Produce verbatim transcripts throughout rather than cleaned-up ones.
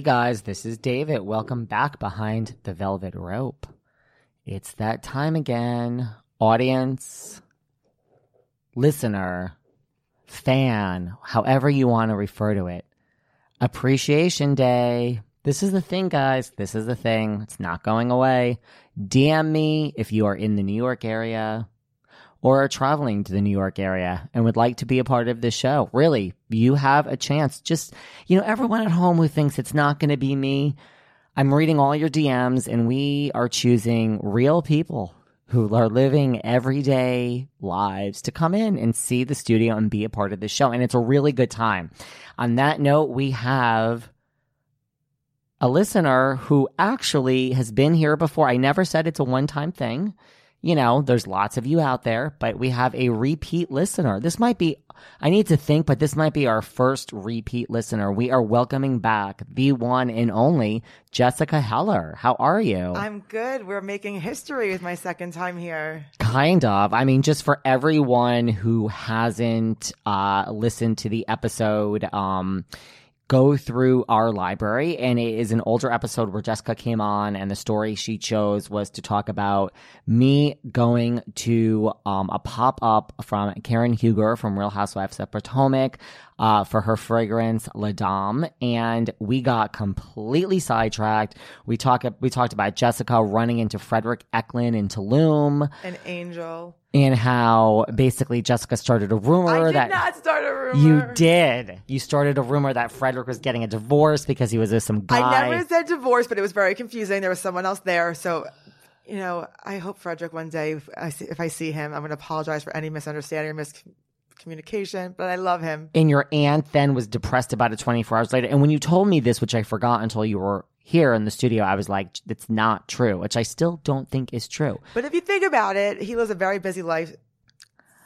Hey guys, this is David. Welcome back behind the velvet rope. It's that time again. Audience, listener, fan, however you want to refer to it. Appreciation Day. This is the thing, guys. This is the thing. It's not going away. D M me if you are in the New York area or are traveling to the New York area and would like to be a part of this show. Really, you have a chance. Just, you know, everyone at home who thinks it's not going to be me, I'm reading all your D Ms, and we are choosing real people who are living everyday lives to come in and see the studio and be a part of the show. And it's a really good time. On that note, we have a listener who actually has been here before. I never said it's a one-time thing. You know, there's lots of you out there, but we have a repeat listener. This might be, I need to think, but this might be our first repeat listener. We are welcoming back the one and only Jessica Heller. How are you? I'm good. We're making history with my second time here. Kind of. I mean, just for everyone who hasn't uh, listened to the episode, um, go through our library, and it is an older episode where Jessica came on, and the story she chose was to talk about me going to um, a pop-up from Karen Huger from Real Housewives of Potomac uh, for her fragrance, La Dame, and we got completely sidetracked. We, talk, we talked about Jessica running into Fredrik Eklund in Tulum. An angel. And how basically Jessica started a rumor I did that not start a rumor. You did. You started a rumor that Fredrik was getting a divorce because he was with some guy. I never said divorce, but it was very confusing. There was someone else there. So, you know, I hope Fredrik one day, if I see, if I see him, I'm going to apologize for any misunderstanding or miscommunication, but I love him. And your aunt then was depressed about it twenty-four hours later. And when you told me this, which I forgot until you were here in the studio, I was like, it's not true, which I still don't think is true. But if you think about it, he lives a very busy life,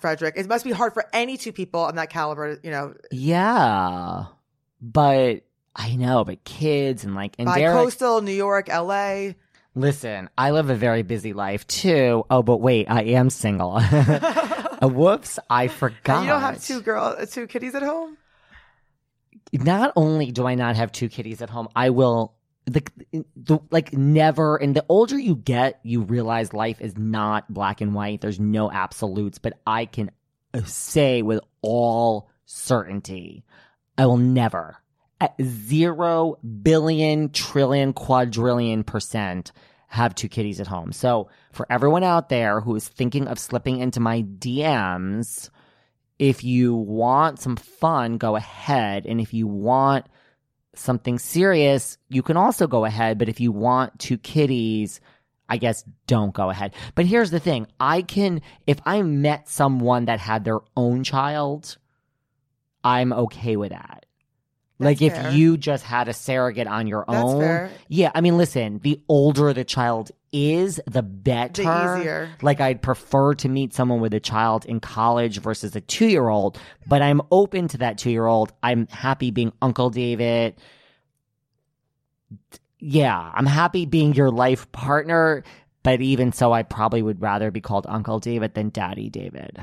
Fredrik. It must be hard for any two people on that caliber, you know. Yeah. But I know, but kids and like... and coastal, New York, L A. Listen, I live a very busy life too. Oh, but wait, I am single. Whoops, I forgot. You don't have two girls, two kitties at home? Not only do I not have two kitties at home, I will... The, the like never, and the older you get, you realize life is not black and white. There's no absolutes, but I can say with all certainty, I will never, at zero billion, trillion, quadrillion percent, have two kitties at home. So for everyone out there who is thinking of slipping into my D Ms, if you want some fun, go ahead, and if you want something serious, you can also go ahead, but if you want two kitties, I guess don't go ahead. But here's the thing. I can, if I met someone that had their own child, I'm okay with that. That's like if fair. You just had a surrogate on your That's own. Fair. Yeah, I mean, listen, the older the child is, the better. The easier. Like I'd prefer to meet someone with a child in college versus a two-year-old, but I'm open to that two-year-old. I'm happy being Uncle David. Yeah, I'm happy being your life partner, but even so, I probably would rather be called Uncle David than Daddy David.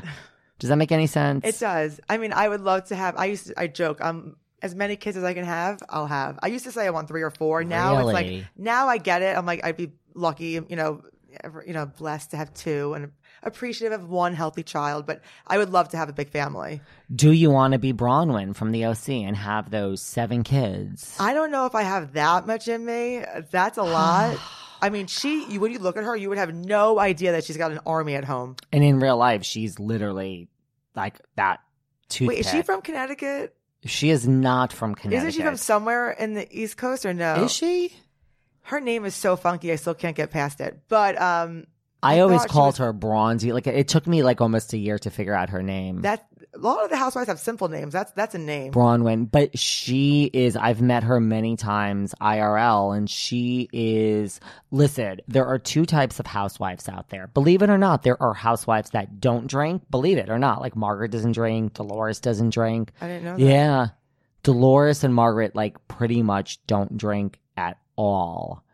Does that make any sense? It does. I mean, I would love to have, I used to, I joke, I'm as many kids as I can have, I'll have. I used to say I want three or four. Now really? It's like, now I get it. I'm like, I'd be lucky, you know, ever, you know, blessed to have two and appreciative of one healthy child. But I would love to have a big family. Do you want to be Bronwyn from the O C and have those seven kids? I don't know if I have that much in me. That's a lot. I mean, she, you, when you look at her, you would have no idea that she's got an army at home. And in real life, she's literally like that toothpick. Wait, is she from Connecticut? She is not from Connecticut. Isn't she from somewhere in the East Coast or no? Is she? Her name is so funky, I still can't get past it. But um, I, I always called was... her Bronzy. Like it took me like almost a year to figure out her name. That a lot of the housewives have simple names. That's that's a name. Bronwyn, but she is. I've met her many times I R L, and she is. Listen, there are two types of housewives out there. Believe it or not, there are housewives that don't drink. Believe it or not, like Margaret doesn't drink. Dolores doesn't drink. I didn't know that. Yeah, Dolores and Margaret like pretty much don't drink at all.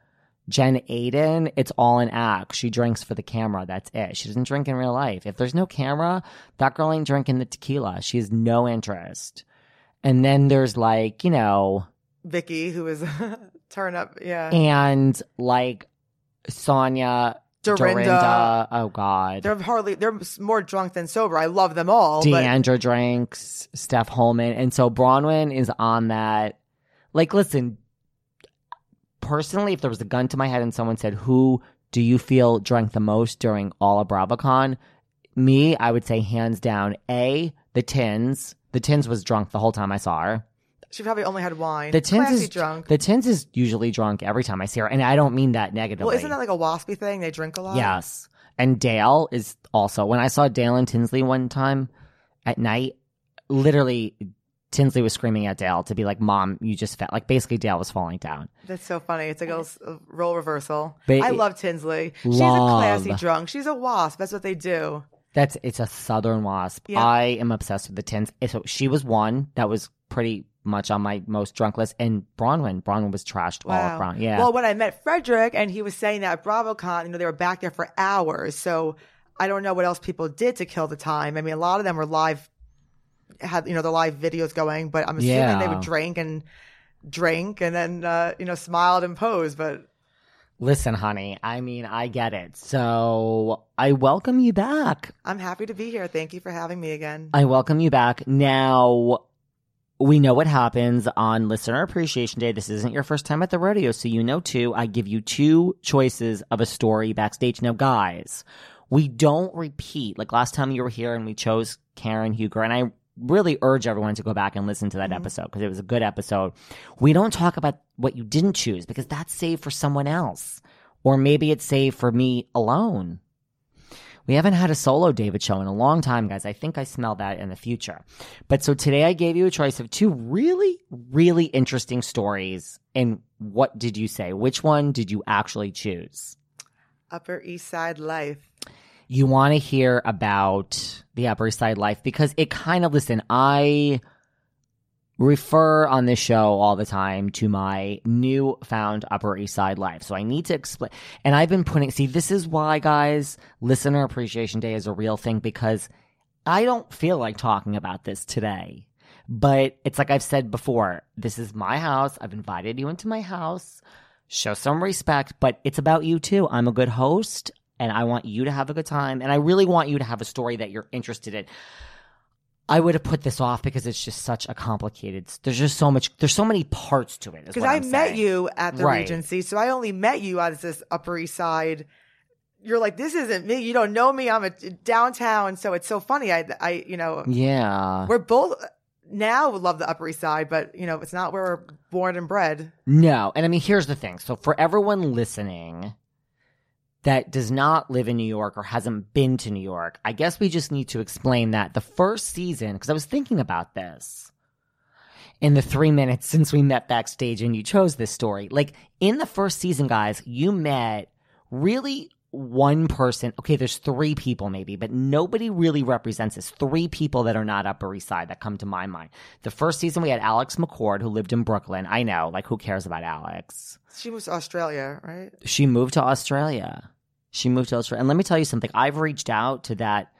Jen Aiden, it's all an act. She drinks for the camera. That's it. She doesn't drink in real life. If there's no camera, that girl ain't drinking the tequila. She has no interest. And then there's like, you know, Vicky, who was turn up, yeah, and like Sonia, Dorinda. Dorinda. Oh God, they're hardly they're more drunk than sober. I love them all. Deandra but... drinks. Steph Holman, and so Bronwyn is on that. Like, listen, personally, if there was a gun to my head and someone said, "Who do you feel drank the most during all of BravoCon?" Me, I would say hands down, A, the Tins. The Tins was drunk the whole time I saw her. She probably only had wine. The Tins is drunk. The Tins is usually drunk every time I see her, and I don't mean that negatively. Well, isn't that like a waspy thing? They drink a lot. Yes, and Dale is also. When I saw Dale and Tinsley one time at night, literally, Tinsley was screaming at Dale to be like, "Mom, you just fell." Like basically, Dale was falling down. That's so funny. It's like a role reversal. But I love Tinsley. Love. She's a classy drunk. She's a wasp. That's what they do. That's it's a southern wasp. Yeah. I am obsessed with the Tins. So she was one that was pretty much on my most drunk list, and Bronwyn. Bronwyn was trashed wow. all around. Yeah. Well, when I met Fredrik and he was saying that at BravoCon, you know, they were back there for hours. So I don't know what else people did to kill the time. I mean, a lot of them were live, had, you know, the live videos going, but I'm assuming yeah. they would drink and drink and then, uh, you know, smiled and posed. But listen, honey, I mean, I get it. So I welcome you back. I'm happy to be here. Thank you for having me again. I welcome you back. Now, we know what happens on Listener Appreciation Day. This isn't your first time at the rodeo, so you know too. I give you two choices of a story backstage. Now, guys, we don't repeat. Like last time you were here and we chose Karen Huger, and I really urge everyone to go back and listen to that mm-hmm. episode because it was a good episode. We don't talk about what you didn't choose because that's saved for someone else, or maybe it's saved for me alone. We haven't had a solo David show in a long time, guys. I think I smell that in the future. But so today I gave you a choice of two really, really interesting stories. And what did you say? Which one did you actually choose? Upper East Side life. You want to hear about the Upper East Side life because it kind of, listen, I refer on this show all the time to my newfound Upper East Side life. So I need to explain. And I've been putting, see, this is why, guys, Listener Appreciation Day is a real thing because I don't feel like talking about this today. But it's like I've said before, this is my house. I've invited you into my house. Show some respect, but it's about you too. I'm a good host and I want you to have a good time. And I really want you to have a story that you're interested in. I would have put this off because it's just such a complicated – there's just so much – there's so many parts to it. Because I met saying. you at the right. Regency, so I only met you as this Upper East Side. You're like, this isn't me. You don't know me. I'm a downtown. So it's so funny. I, I you know – yeah. We're both now love the Upper East Side, but, you know, it's not where we're born and bred. No. And, I mean, here's the thing. So for everyone listening – that does not live in New York or hasn't been to New York, I guess we just need to explain that the first season, because I was thinking about this in the three minutes since we met backstage and you chose this story. Like, in the first season, guys, you met really one person. Okay, there's three people maybe, but nobody really represents this. Three people that are not Upper East Side that come to my mind. The first season, we had Alex McCord, who lived in Brooklyn. I know, like, who cares about Alex? She was to Australia, right? She moved to Australia. She moved to Australia. And let me tell you something. I've reached out to that.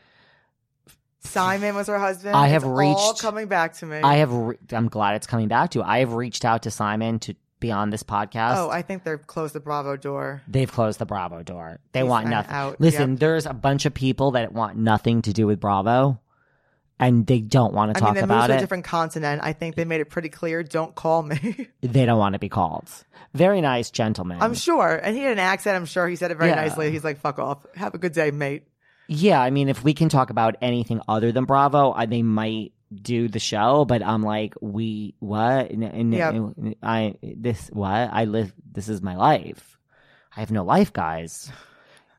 Simon was her husband. I have it's reached. all coming back to me. I have. Re- I'm glad it's coming back to you. I have reached out to Simon to be on this podcast. Oh, I think they've closed the Bravo door. They've closed the Bravo door. They He's want nothing. Out. Listen, yep. There's a bunch of people that want nothing to do with Bravo. And they don't want to I talk mean, about it. I mean, they moved to a different continent. I think they made it pretty clear, don't call me. They don't want to be called. Very nice gentleman. I'm sure. And he had an accent. I'm sure he said it very yeah. nicely. He's like, fuck off. Have a good day, mate. Yeah. I mean, if we can talk about anything other than Bravo, I, they might do the show. But I'm like, we, what? And, and, yep. and, I this, what? I live, this is my life. I have no life, guys.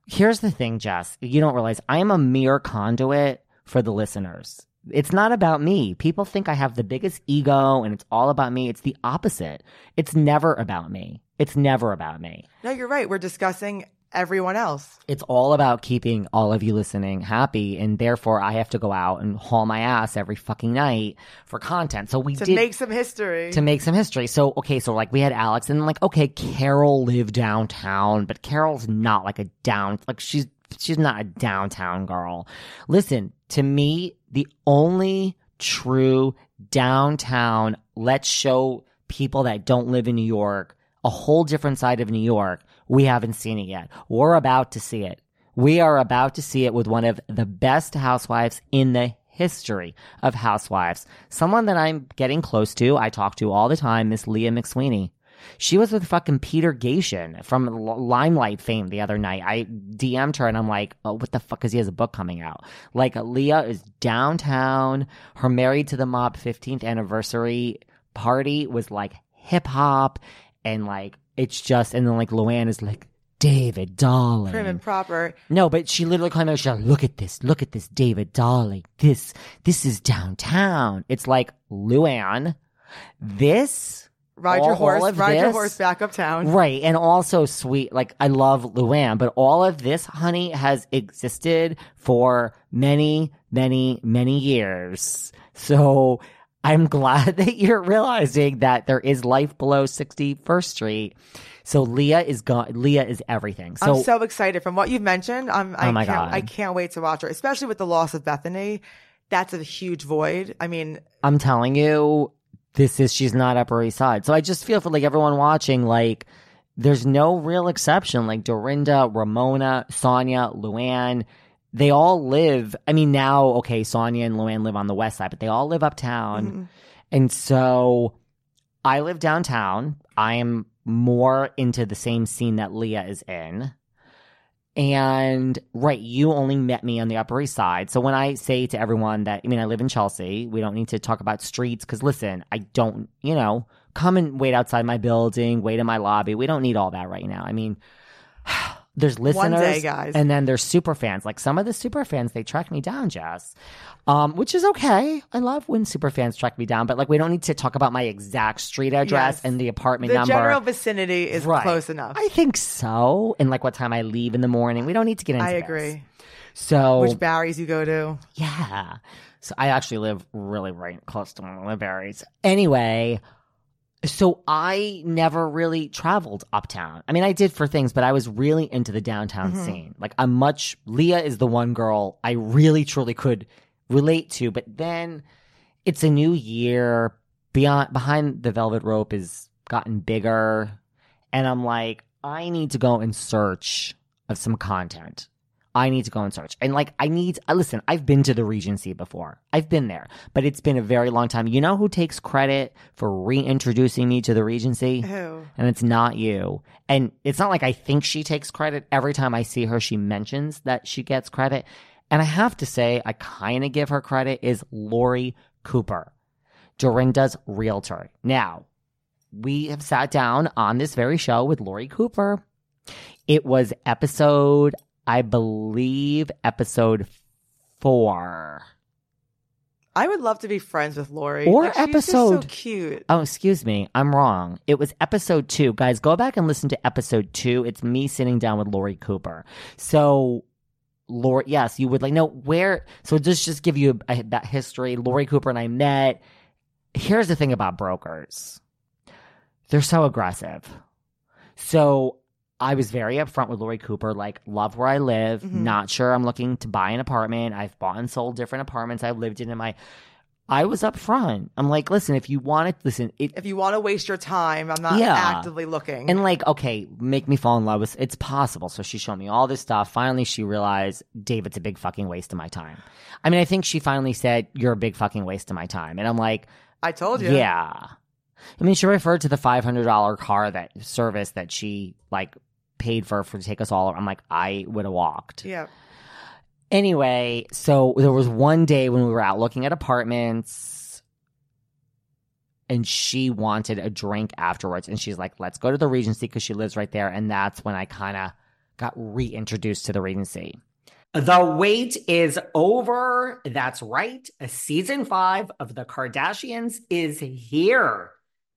Here's the thing, Jess. You don't realize I am a mere conduit for the listeners. It's not about me. People think I have the biggest ego and it's all about me. It's the opposite. It's never about me. It's never about me. No, you're right. We're discussing everyone else. It's all about keeping all of you listening happy, and therefore I have to go out and haul my ass every fucking night for content. So we to did, make some history. To make some history. So, okay, so like we had Alex and like, okay, Carol lived downtown, but Carol's not like a down, like she's, she's not a downtown girl. Listen, to me, the only true downtown, let's show people that don't live in New York, a whole different side of New York. We haven't seen it yet. We're about to see it. We are about to see it with one of the best housewives in the history of housewives. Someone that I'm getting close to, I talk to all the time, Miss Leah McSweeney. She was with fucking Peter Gation from Limelight fame the other night. I D M'd her and I'm like, oh, what the fuck? Because he has a book coming out. Like, Leah is downtown. Her Married to the Mob fifteenth anniversary party was like hip hop and like, it's just, and then like Luann is like, David, darling. Prim and proper. No, but she literally called me out. She's like, look at this. Look at this, David, darling. This, this is downtown. It's like, Luann, this. Ride all, your horse, ride this, your horse back uptown. Right. And also sweet, like I love Luann, but all of this, honey, has existed for many, many, many years. So I'm glad that you're realizing that there is life below sixty-first Street. So Leah is gone. Leah is everything. So, I'm so excited from what you've mentioned. I'm, I, oh my can't, God. I can't wait to watch her, especially with the loss of Bethany. That's a huge void. I mean, I'm telling you. This is, she's not Upper East Side. So I just feel for like everyone watching, like there's no real exception. Like Dorinda, Ramona, Sonia, Luann, they all live. I mean, now, okay, Sonia and Luann live on the West Side, but they all live uptown. Mm-hmm. And so I live downtown. I am more into the same scene that Leah is in. And right, you only met me on the Upper East Side. So when I say to everyone that, I mean, I live in Chelsea, we don't need to talk about streets because listen, I don't, you know, come and wait outside my building, wait in my lobby. We don't need all that right now. I mean, there's listeners. One day, guys. And then there's super fans. Like some of the super fans, they track me down, Jess, um, which is okay. I love when super fans track me down, but like we don't need to talk about my exact street address yes. and the apartment the number. The general vicinity is right. close enough. I think so. And like what time I leave in the morning. We don't need to get into I agree. This. So, which Barry's you go to. Yeah. So I actually live really right close to one of the Barry's. Anyway, so I never really traveled uptown. I mean, I did for things, but I was really into the downtown mm-hmm. scene. Like, I'm much... Leah is the one girl I really, truly could relate to. But then it's a new year. Beyond Behind the Velvet Rope has gotten bigger. And I'm like, I need to go in search of some content. I need to go and search. And like, I need, listen, I've been to the Regency before. I've been there, but it's been a very long time. You know who takes credit for reintroducing me to the Regency? Who? And it's not you. And it's not like I think she takes credit. Every time I see her, she mentions that she gets credit. And I have to say, I kind of give her credit is Lori Cooper, Dorinda's realtor. Now, we have sat down on this very show with Lori Cooper. It was episode... I believe episode four. I would love to be friends with Lori. Or like, episode. She's just so cute. Oh, excuse me. I'm wrong. It was episode two. Guys, go back and listen to episode two. It's me sitting down with Lori Cooper. So, Lori, yes, you would like, no, where? So, just, just give you a, a, that history. Lori Cooper and I met. Here's the thing about brokers, they're so aggressive. So, I was very upfront with Lori Cooper, like, love where I live, mm-hmm. not sure I'm looking to buy an apartment. I've bought and sold different apartments I've lived in. in my, I was upfront. I'm like, listen, if you want to, listen. It, if you want to waste your time, I'm not yeah. actively looking. And like, okay, make me fall in love with, it's possible. So she showed me all this stuff. Finally, she realized, Dave, it's a big fucking waste of my time. I mean, I think she finally said, you're a big fucking waste of my time. And I'm like. I told you. Yeah. I mean, she referred to the five hundred dollars car that service that she, like, paid for for to take us all over. I'm like, I would have walked. Yeah. Anyway, so there was one day when we were out looking at apartments and she wanted a drink afterwards and she's like, let's go to the Regency because she lives right there. And that's when I kind of got reintroduced to the Regency. The wait is over. That's right. Season five of the Kardashians is here.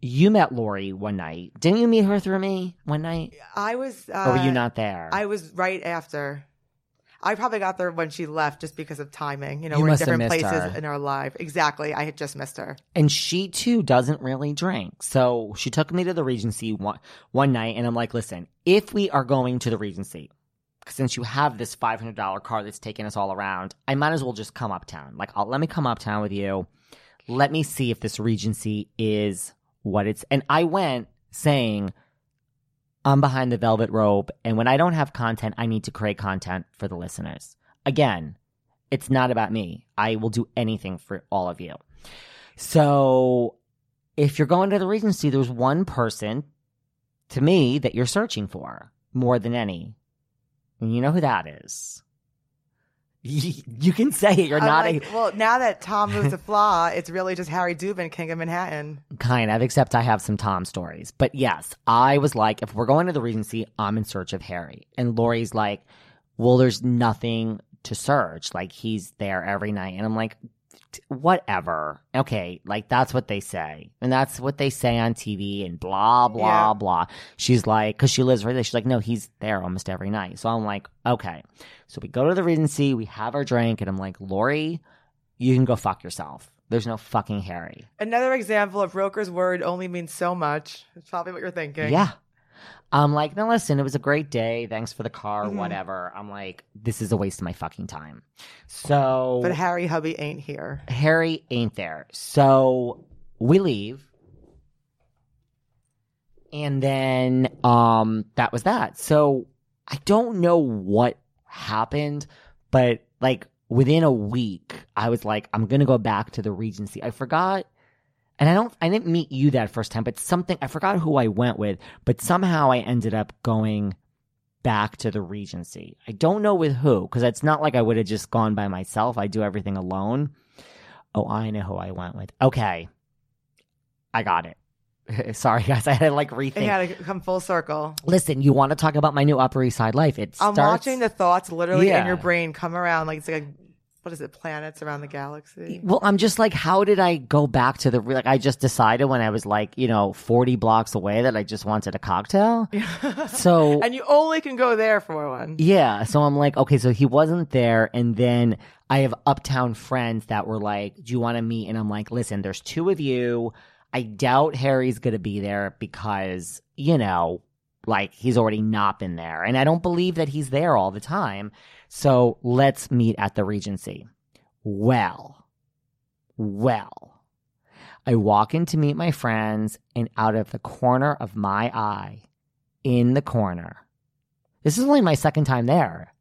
you met Lori one night. Didn't you meet her through me one night? I was... Uh, or were you not there? I was right after. I probably got there when she left just because of timing. You know, you we're in different places her. in our life. Exactly. I had just missed her. And she, too, doesn't really drink. So she took me to the Regency one, one night, and I'm like, listen, if we are going to the Regency, since you have this five hundred dollars car that's taking us all around, I might as well just come uptown. Like, I'll, let me come uptown with you. Let me see if this Regency is... what it's and I went saying I'm behind the velvet rope, and when I don't have content, I need to create content for the listeners. Again, it's not about me. I will do anything for all of you. So if you're going to the Regency, there's one person to me that you're searching for more than any, and you know who that is. You can say it. You're I'm not like, a... Well, now that Tom moves to Flaw, it's really just Harry Dubin, King of Manhattan. Kind of, except I have some Tom stories. But yes, I was like, if we're going to the Regency, I'm in search of Harry. And Lori's like, well, there's nothing to search. Like, he's there every night. And I'm like, whatever. Okay, like, that's what they say. And that's what they say on T V and blah, blah, yeah. blah. She's like, because she lives right there. She's like, no, he's there almost every night. So I'm like, okay. So we go to the Regency, we have our drink, and I'm like, Lori, you can go fuck yourself. There's no fucking Harry. Another example of Roker's word only means so much. It's probably what you're thinking. Yeah. I'm like, no, listen, it was a great day. Thanks for the car, mm-hmm. whatever. I'm like, this is a waste of my fucking time. So, but Harry, hubby, ain't here. Harry ain't there. So we leave. And then um, that was that. So I don't know what happened, but like within a week, I was like, I'm going to go back to the Regency. I forgot. And I don't, I didn't meet you that first time, but something, I forgot who I went with, but somehow I ended up going back to the Regency. I don't know with who, because it's not like I would have just gone by myself. I do everything alone. Oh, I know who I went with. Okay. I got it. Sorry, guys. I had to like rethink. It had to come full circle. Listen, you want to talk about my new Upper East Side life? It starts, I'm watching the thoughts literally yeah. in your brain come around. Like, it's like a, what is it, planets around the galaxy? Well, I'm just like, how did I go back to the... Like, I just decided when I was like, you know, forty blocks away that I just wanted a cocktail. Yeah. So... And you only can go there for one. Yeah. So I'm like, okay, so he wasn't there. And then I have uptown friends that were like, do you want to meet? And I'm like, listen, there's two of you. I doubt Harry's going to be there because, you know, like, he's already not been there. And I don't believe that he's there all the time. So let's meet at the Regency. Well, well, I walk in to meet my friends, and out of the corner of my eye, in the corner, this is only my second time there,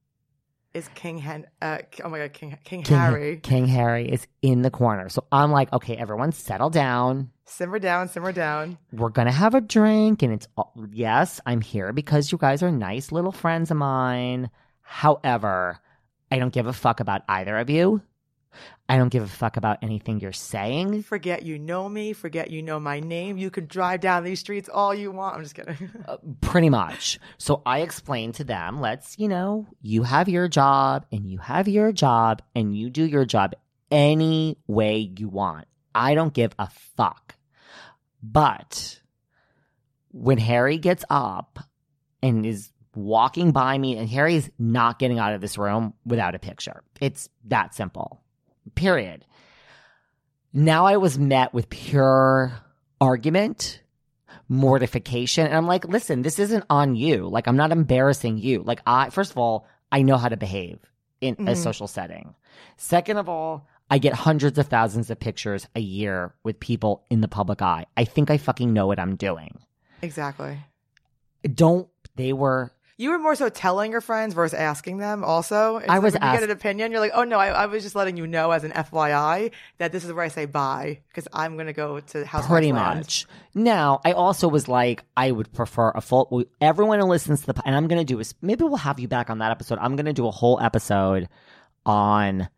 is King Hen. Uh, oh my God, King King, King Harry. King Harry is in the corner. So I'm like, okay, everyone, settle down, simmer down, simmer down. We're gonna have a drink, and it's all- yes, I'm here because you guys are nice little friends of mine. However, I don't give a fuck about either of you. I don't give a fuck about anything you're saying. Forget you know me. Forget you know my name. You can drive down these streets all you want. I'm just kidding. uh, pretty much. So I explained to them, let's, you know, you have your job and you have your job and you do your job any way you want. I don't give a fuck. But when Harry gets up and is walking by me, and Harry's not getting out of this room without a picture. It's that simple. Period. Now I was met with pure argument, mortification, and I'm like, listen, this isn't on you. Like, I'm not embarrassing you. Like, I, first of all, I know how to behave in mm-hmm. a social setting. Second of all, I get hundreds of thousands of pictures a year with people in the public eye. I think I fucking know what I'm doing. Exactly. Don't, they were... You were more so telling your friends versus asking them also. It's I was like when asked, you get an opinion, you're like, oh, no, I, I was just letting you know as an F Y I that this is where I say bye because I'm going to go to house. Pretty much. Now, I also was like, I would prefer a full – everyone who listens to the – and I'm going to do – maybe we'll have you back on that episode. I'm going to do a whole episode on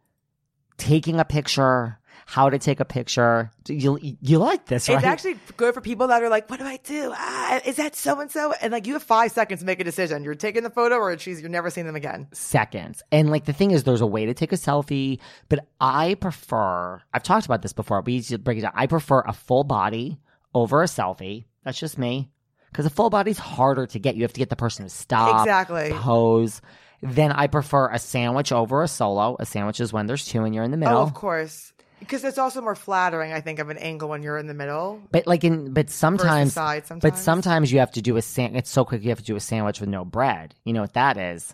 taking a picture – how to take a picture. You, you like this, right? It's actually good for people that are like, what do I do? Ah, is that so-and-so? And like, you have five seconds to make a decision. You're taking the photo or she's, you're never seeing them again. Seconds. And like, the thing is, there's a way to take a selfie, but I prefer, I've talked about this before, but you should break it down. I prefer a full body over a selfie. That's just me. Because a full body's harder to get. You have to get the person to stop, exactly. pose. Then I prefer a sandwich over a solo. A sandwich is when there's two and you're in the middle. Oh, of course. Because it's also more flattering, I think, of an angle when you're in the middle. But like in, but sometimes, side sometimes. but sometimes you have to do a sandwich. It's so quick you have to do a sandwich with no bread. You know what that is?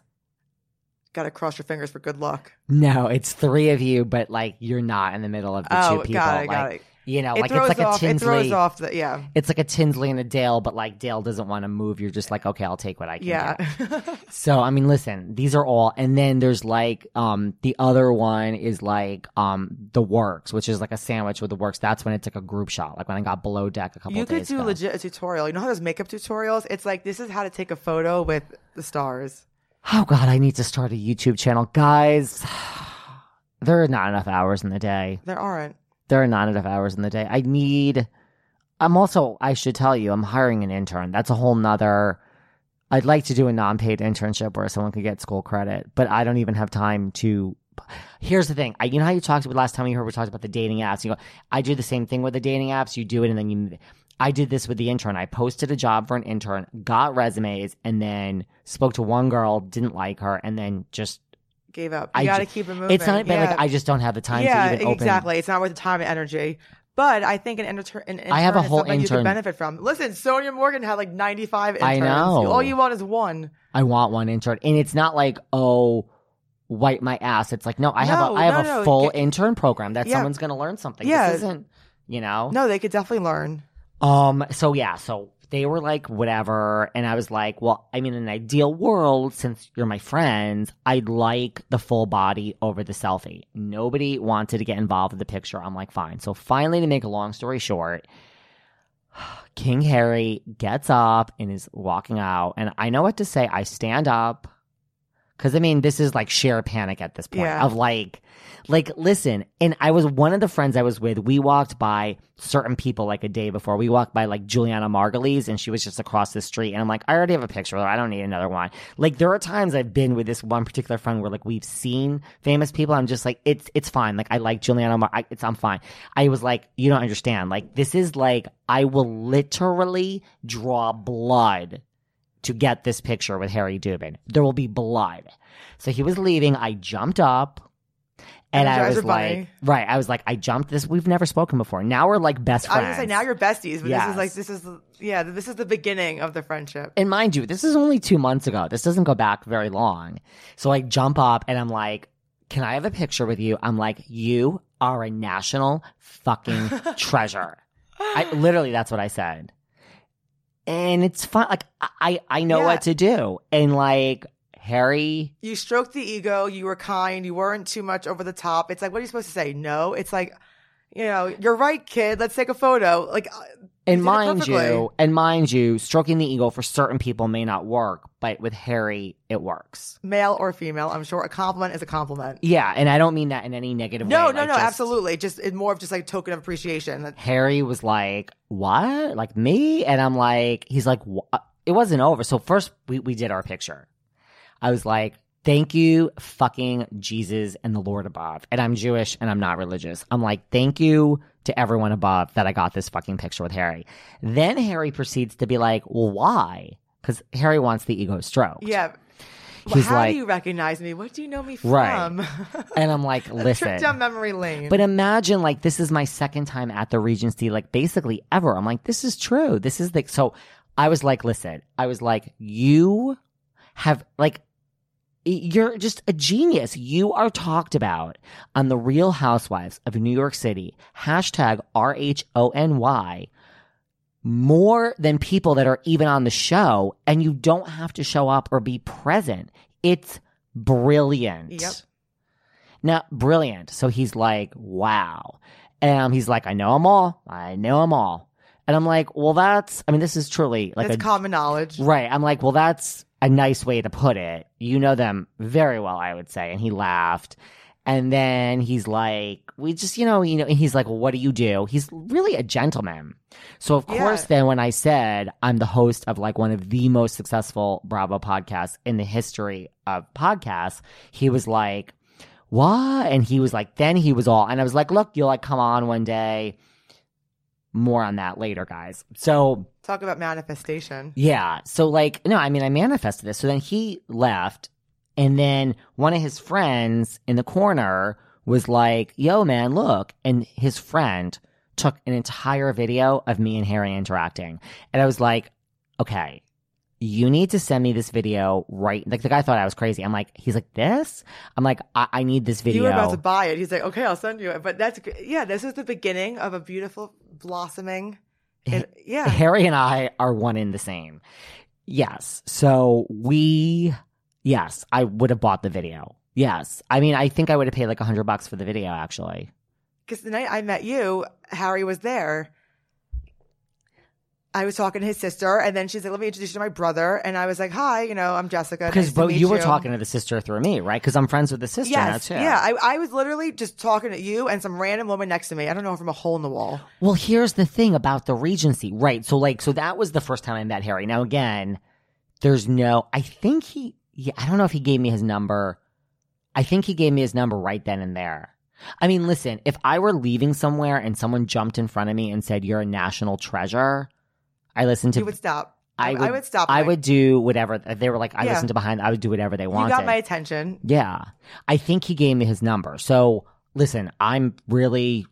Got to cross your fingers for good luck. No, it's three of you, but like you're not in the middle of the oh, two people. Got it, like, got it. You know, it like it's like off, a Tinsley. It throws off the, yeah. It's like a Tinsley and a Dale, but like Dale doesn't want to move. You're just like, okay, I'll take what I can yeah. get. So, I mean, listen, these are all. And then there's like um, the other one is like um, the works, which is like a sandwich with the works. That's when it's like a group shot. Like when I got below deck a couple you of days ago. You could do legit a tutorial. You know how those makeup tutorials? It's like this is how to take a photo with the stars. Oh, God, I need to start a YouTube channel. Guys, there are not enough hours in the day. There aren't. There are not enough hours in the day. I need – I'm also – I should tell you, I'm hiring an intern. That's a whole nother – I'd like to do a non-paid internship where someone could get school credit, but I don't even have time to – here's the thing. I, you know how you talked about – last time you heard we talked about the dating apps. You go, I do the same thing with the dating apps. You do it and then you – I did this with the intern. I posted a job for an intern, got resumes, and then spoke to one girl, didn't like her, and then just – gave up. You got to keep it moving. It's not yeah. like I just don't have the time yeah, to even open. Yeah, exactly. It's not worth the time and energy. But I think an intern, an intern I have a whole intern you could benefit from. Listen, Sonia Morgan had like ninety-five interns. I know. All you want is one. I want one intern. And it's not like, oh, wipe my ass. It's like, no, I no, have a, I have no, a full get, intern program that yeah. someone's going to learn something. Yeah. This isn't, you know. No, they could definitely learn. Um. So, yeah. So they were like, whatever. And I was like, well, I mean, in an ideal world, since you're my friends, I'd like the full body over the selfie. Nobody wanted to get involved with the picture. I'm like, fine. So finally, to make a long story short, King Harry gets up and is walking out. And I know what to say. I stand up. Because, I mean, this is like sheer panic at this point yeah. of like, like, listen. And I was one of the friends I was with. We walked by certain people like a day before. We walked by like Juliana Margulies and she was just across the street. And I'm like, I already have a picture. I don't need another one. Like there are times I've been with this one particular friend where like we've seen famous people. I'm just like, it's it's fine. Like I like Juliana Mar- I, it's I'm fine. I was like, you don't understand. Like this is like I will literally draw blood to get this picture with Harry Dubin. There will be blood. So he was leaving. I jumped up. And, and I was like, funny. Right. I was like, I jumped this. We've never spoken before. Now we're like best friends. I was going to say, now you're besties. But yes. this is like, this is, yeah, this is the beginning of the friendship. And mind you, this is only two months ago. This doesn't go back very long. So I jump up and I'm like, can I have a picture with you? I'm like, you are a national fucking treasure. I literally, that's what I said. And it's fun. Like, I, I know yeah. what to do. And, like, Harry. You stroked the ego. You were kind. You weren't too much over the top. It's like, what are you supposed to say? No. It's like, you know, you're right, kid. Let's take a photo. Like, and mind you, and mind you, stroking the ego for certain people may not work. But with Harry, it works. Male or female, I'm sure. A compliment is a compliment. Yeah. And I don't mean that in any negative no, way. No, no, like no. Just, absolutely. Just it's more of just like token of appreciation. Harry was like, what? Like me? And I'm like, he's like, what? It wasn't over. So first we, we did our picture. I was like, thank you, fucking Jesus and the Lord above. And I'm Jewish and I'm not religious. I'm like, thank you to everyone above that I got this fucking picture with Harry. Then Harry proceeds to be like, well, why? Because Harry wants the ego stroked. Yeah. Well, he's how like, do you recognize me? What do you know me from? Right. And I'm like, listen. A trip down memory lane. But imagine, like, this is my second time at the Regency, like, basically ever. I'm like, this is true. This is the – so I was like, listen. I was like, you have, like – you're just a genius. You are talked about on The Real Housewives of New York City, hashtag R H O N Y, more than people that are even on the show, and you don't have to show up or be present. It's brilliant. Yep. Now, brilliant. So he's like, wow. And he's like, I know them all. I know them all. And I'm like, well, that's, I mean, this is truly like that's a, common knowledge. Right. I'm like, well, that's a nice way to put it. You know them very well, I would say. And he laughed. And then he's like, we just, you know, you know, and he's like, well, what do you do? He's really a gentleman. So, of yeah. course, then when I said I'm the host of like one of the most successful Bravo podcasts in the history of podcasts, he was like, what? And he was like, then he was all, and I was like, look, you'll like come on one day. More on that later, guys. So talk about manifestation. Yeah. So like, no, I mean, I manifested this. So then he left, and then one of his friends in the corner was like, yo, man, look. And his friend took an entire video of me and Harry interacting. And I was like, okay, you need to send me this video right. Like, the guy thought I was crazy. I'm like, he's like, this? I'm like, I, I need this video. You were about to buy it. He's like, okay, I'll send you it. But that's, yeah, this is the beginning of a beautiful blossoming. And, yeah. Harry and I are one in the same. Yes. So we, yes, I would have bought the video. Yes. I mean, I think I would have paid like a hundred bucks for the video, actually. Because the night I met you, Harry was there. I was talking to his sister, and then she's like, let me introduce you to my brother. And I was like, hi, you know, I'm Jessica. Because nice you, you were talking to the sister through me, right? Because I'm friends with the sister yes, now, too. Yeah, I, I was literally just talking to you and some random woman next to me. I don't know, from a hole in the wall. Well, here's the thing about the Regency. Right, so like, so that was the first time I met Harry. Now, again, there's no – I think he yeah, – I don't know if he gave me his number. I think he gave me his number right then and there. I mean, listen, if I were leaving somewhere and someone jumped in front of me and said, you're a national treasure – I listened to. You would stop. I would, I would stop. I like, would do whatever. They were like, I yeah. listened to behind. I would do whatever they wanted. You got my attention. Yeah. I think he gave me his number. So listen, I'm really,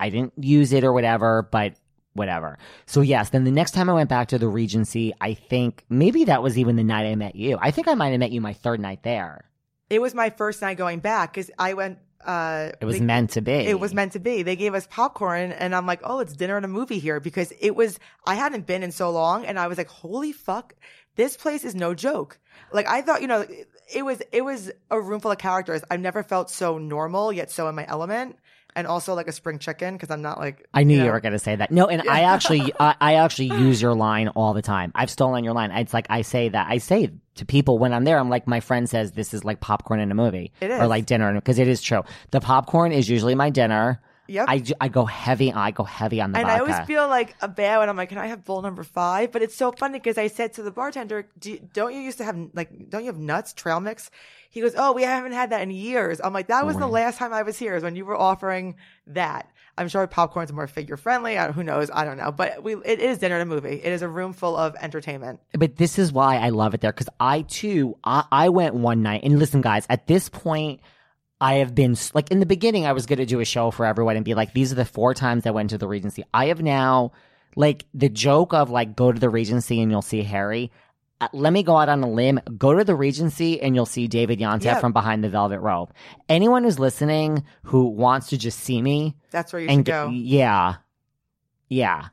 I didn't use it or whatever, but whatever. So yes, then the next time I went back to the Regency, I think maybe that was even the night I met you. I think I might have met you my third night there. It was my first night going back because I went. Uh, it was they, meant to be. It was meant to be. They gave us popcorn, and I'm like, oh, it's dinner and a movie here, because it was, I hadn't been in so long, and I was like, holy fuck, this place is no joke. Like, I thought, you know, it was, it was a room full of characters. I've never felt so normal, yet so in my element. And also like a spring chicken, because I'm not like I knew you, know. you were going to say that. No, and I actually, I, I actually use your line all the time. I've stolen your line. It's like I say that I say to people when I'm there. I'm like, my friend says this is like popcorn in a movie, it is. Or like dinner, because it is true. The popcorn is usually my dinner. Yep. I, I go heavy. I go heavy on the. And vodka. I always feel like a bad when I'm like, can I have bowl number five? But it's so funny because I said to the bartender, Do, don't you used to have like, don't you have nuts trail mix? He goes, oh, we haven't had that in years. I'm like, that was the last time I was here is when you were offering that. I'm sure popcorn's more figure friendly. I, who knows? I don't know. But we, it is dinner and a movie. It is a room full of entertainment. But this is why I love it there, because I too, I, I went one night. And listen, guys, at this point, I have been – like in the beginning, I was going to do a show for everyone and be like, these are the four times I went to the Regency. I have now – like the joke of like go to the Regency and you'll see Harry – let me go out on a limb. Go to the Regency and you'll see David Yontef yeah. from behind the velvet rope. Anyone who's listening who wants to just see me. That's where you and should go. Yeah. Yeah.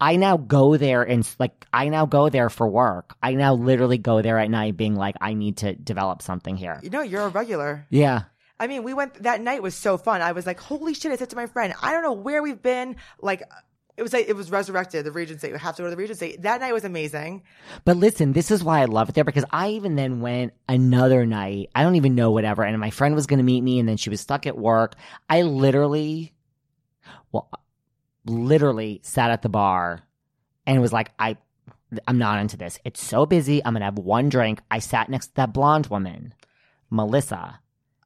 I now go there and like, I now go there for work. I now literally go there at night being like, I need to develop something here. You know, you're a regular. Yeah. I mean, we went, that night was so fun. I was like, holy shit. I said to my friend, I don't know where we've been. Like, It was like it was resurrected, the Regency. You have to go to the Regency. That night was amazing. But listen, this is why I love it there, because I even then went another night. I don't even know whatever. And my friend was going to meet me, and then she was stuck at work. I literally, well, literally sat at the bar and was like, I, I'm not into this. It's so busy. I'm going to have one drink. I sat next to that blonde woman, Melissa.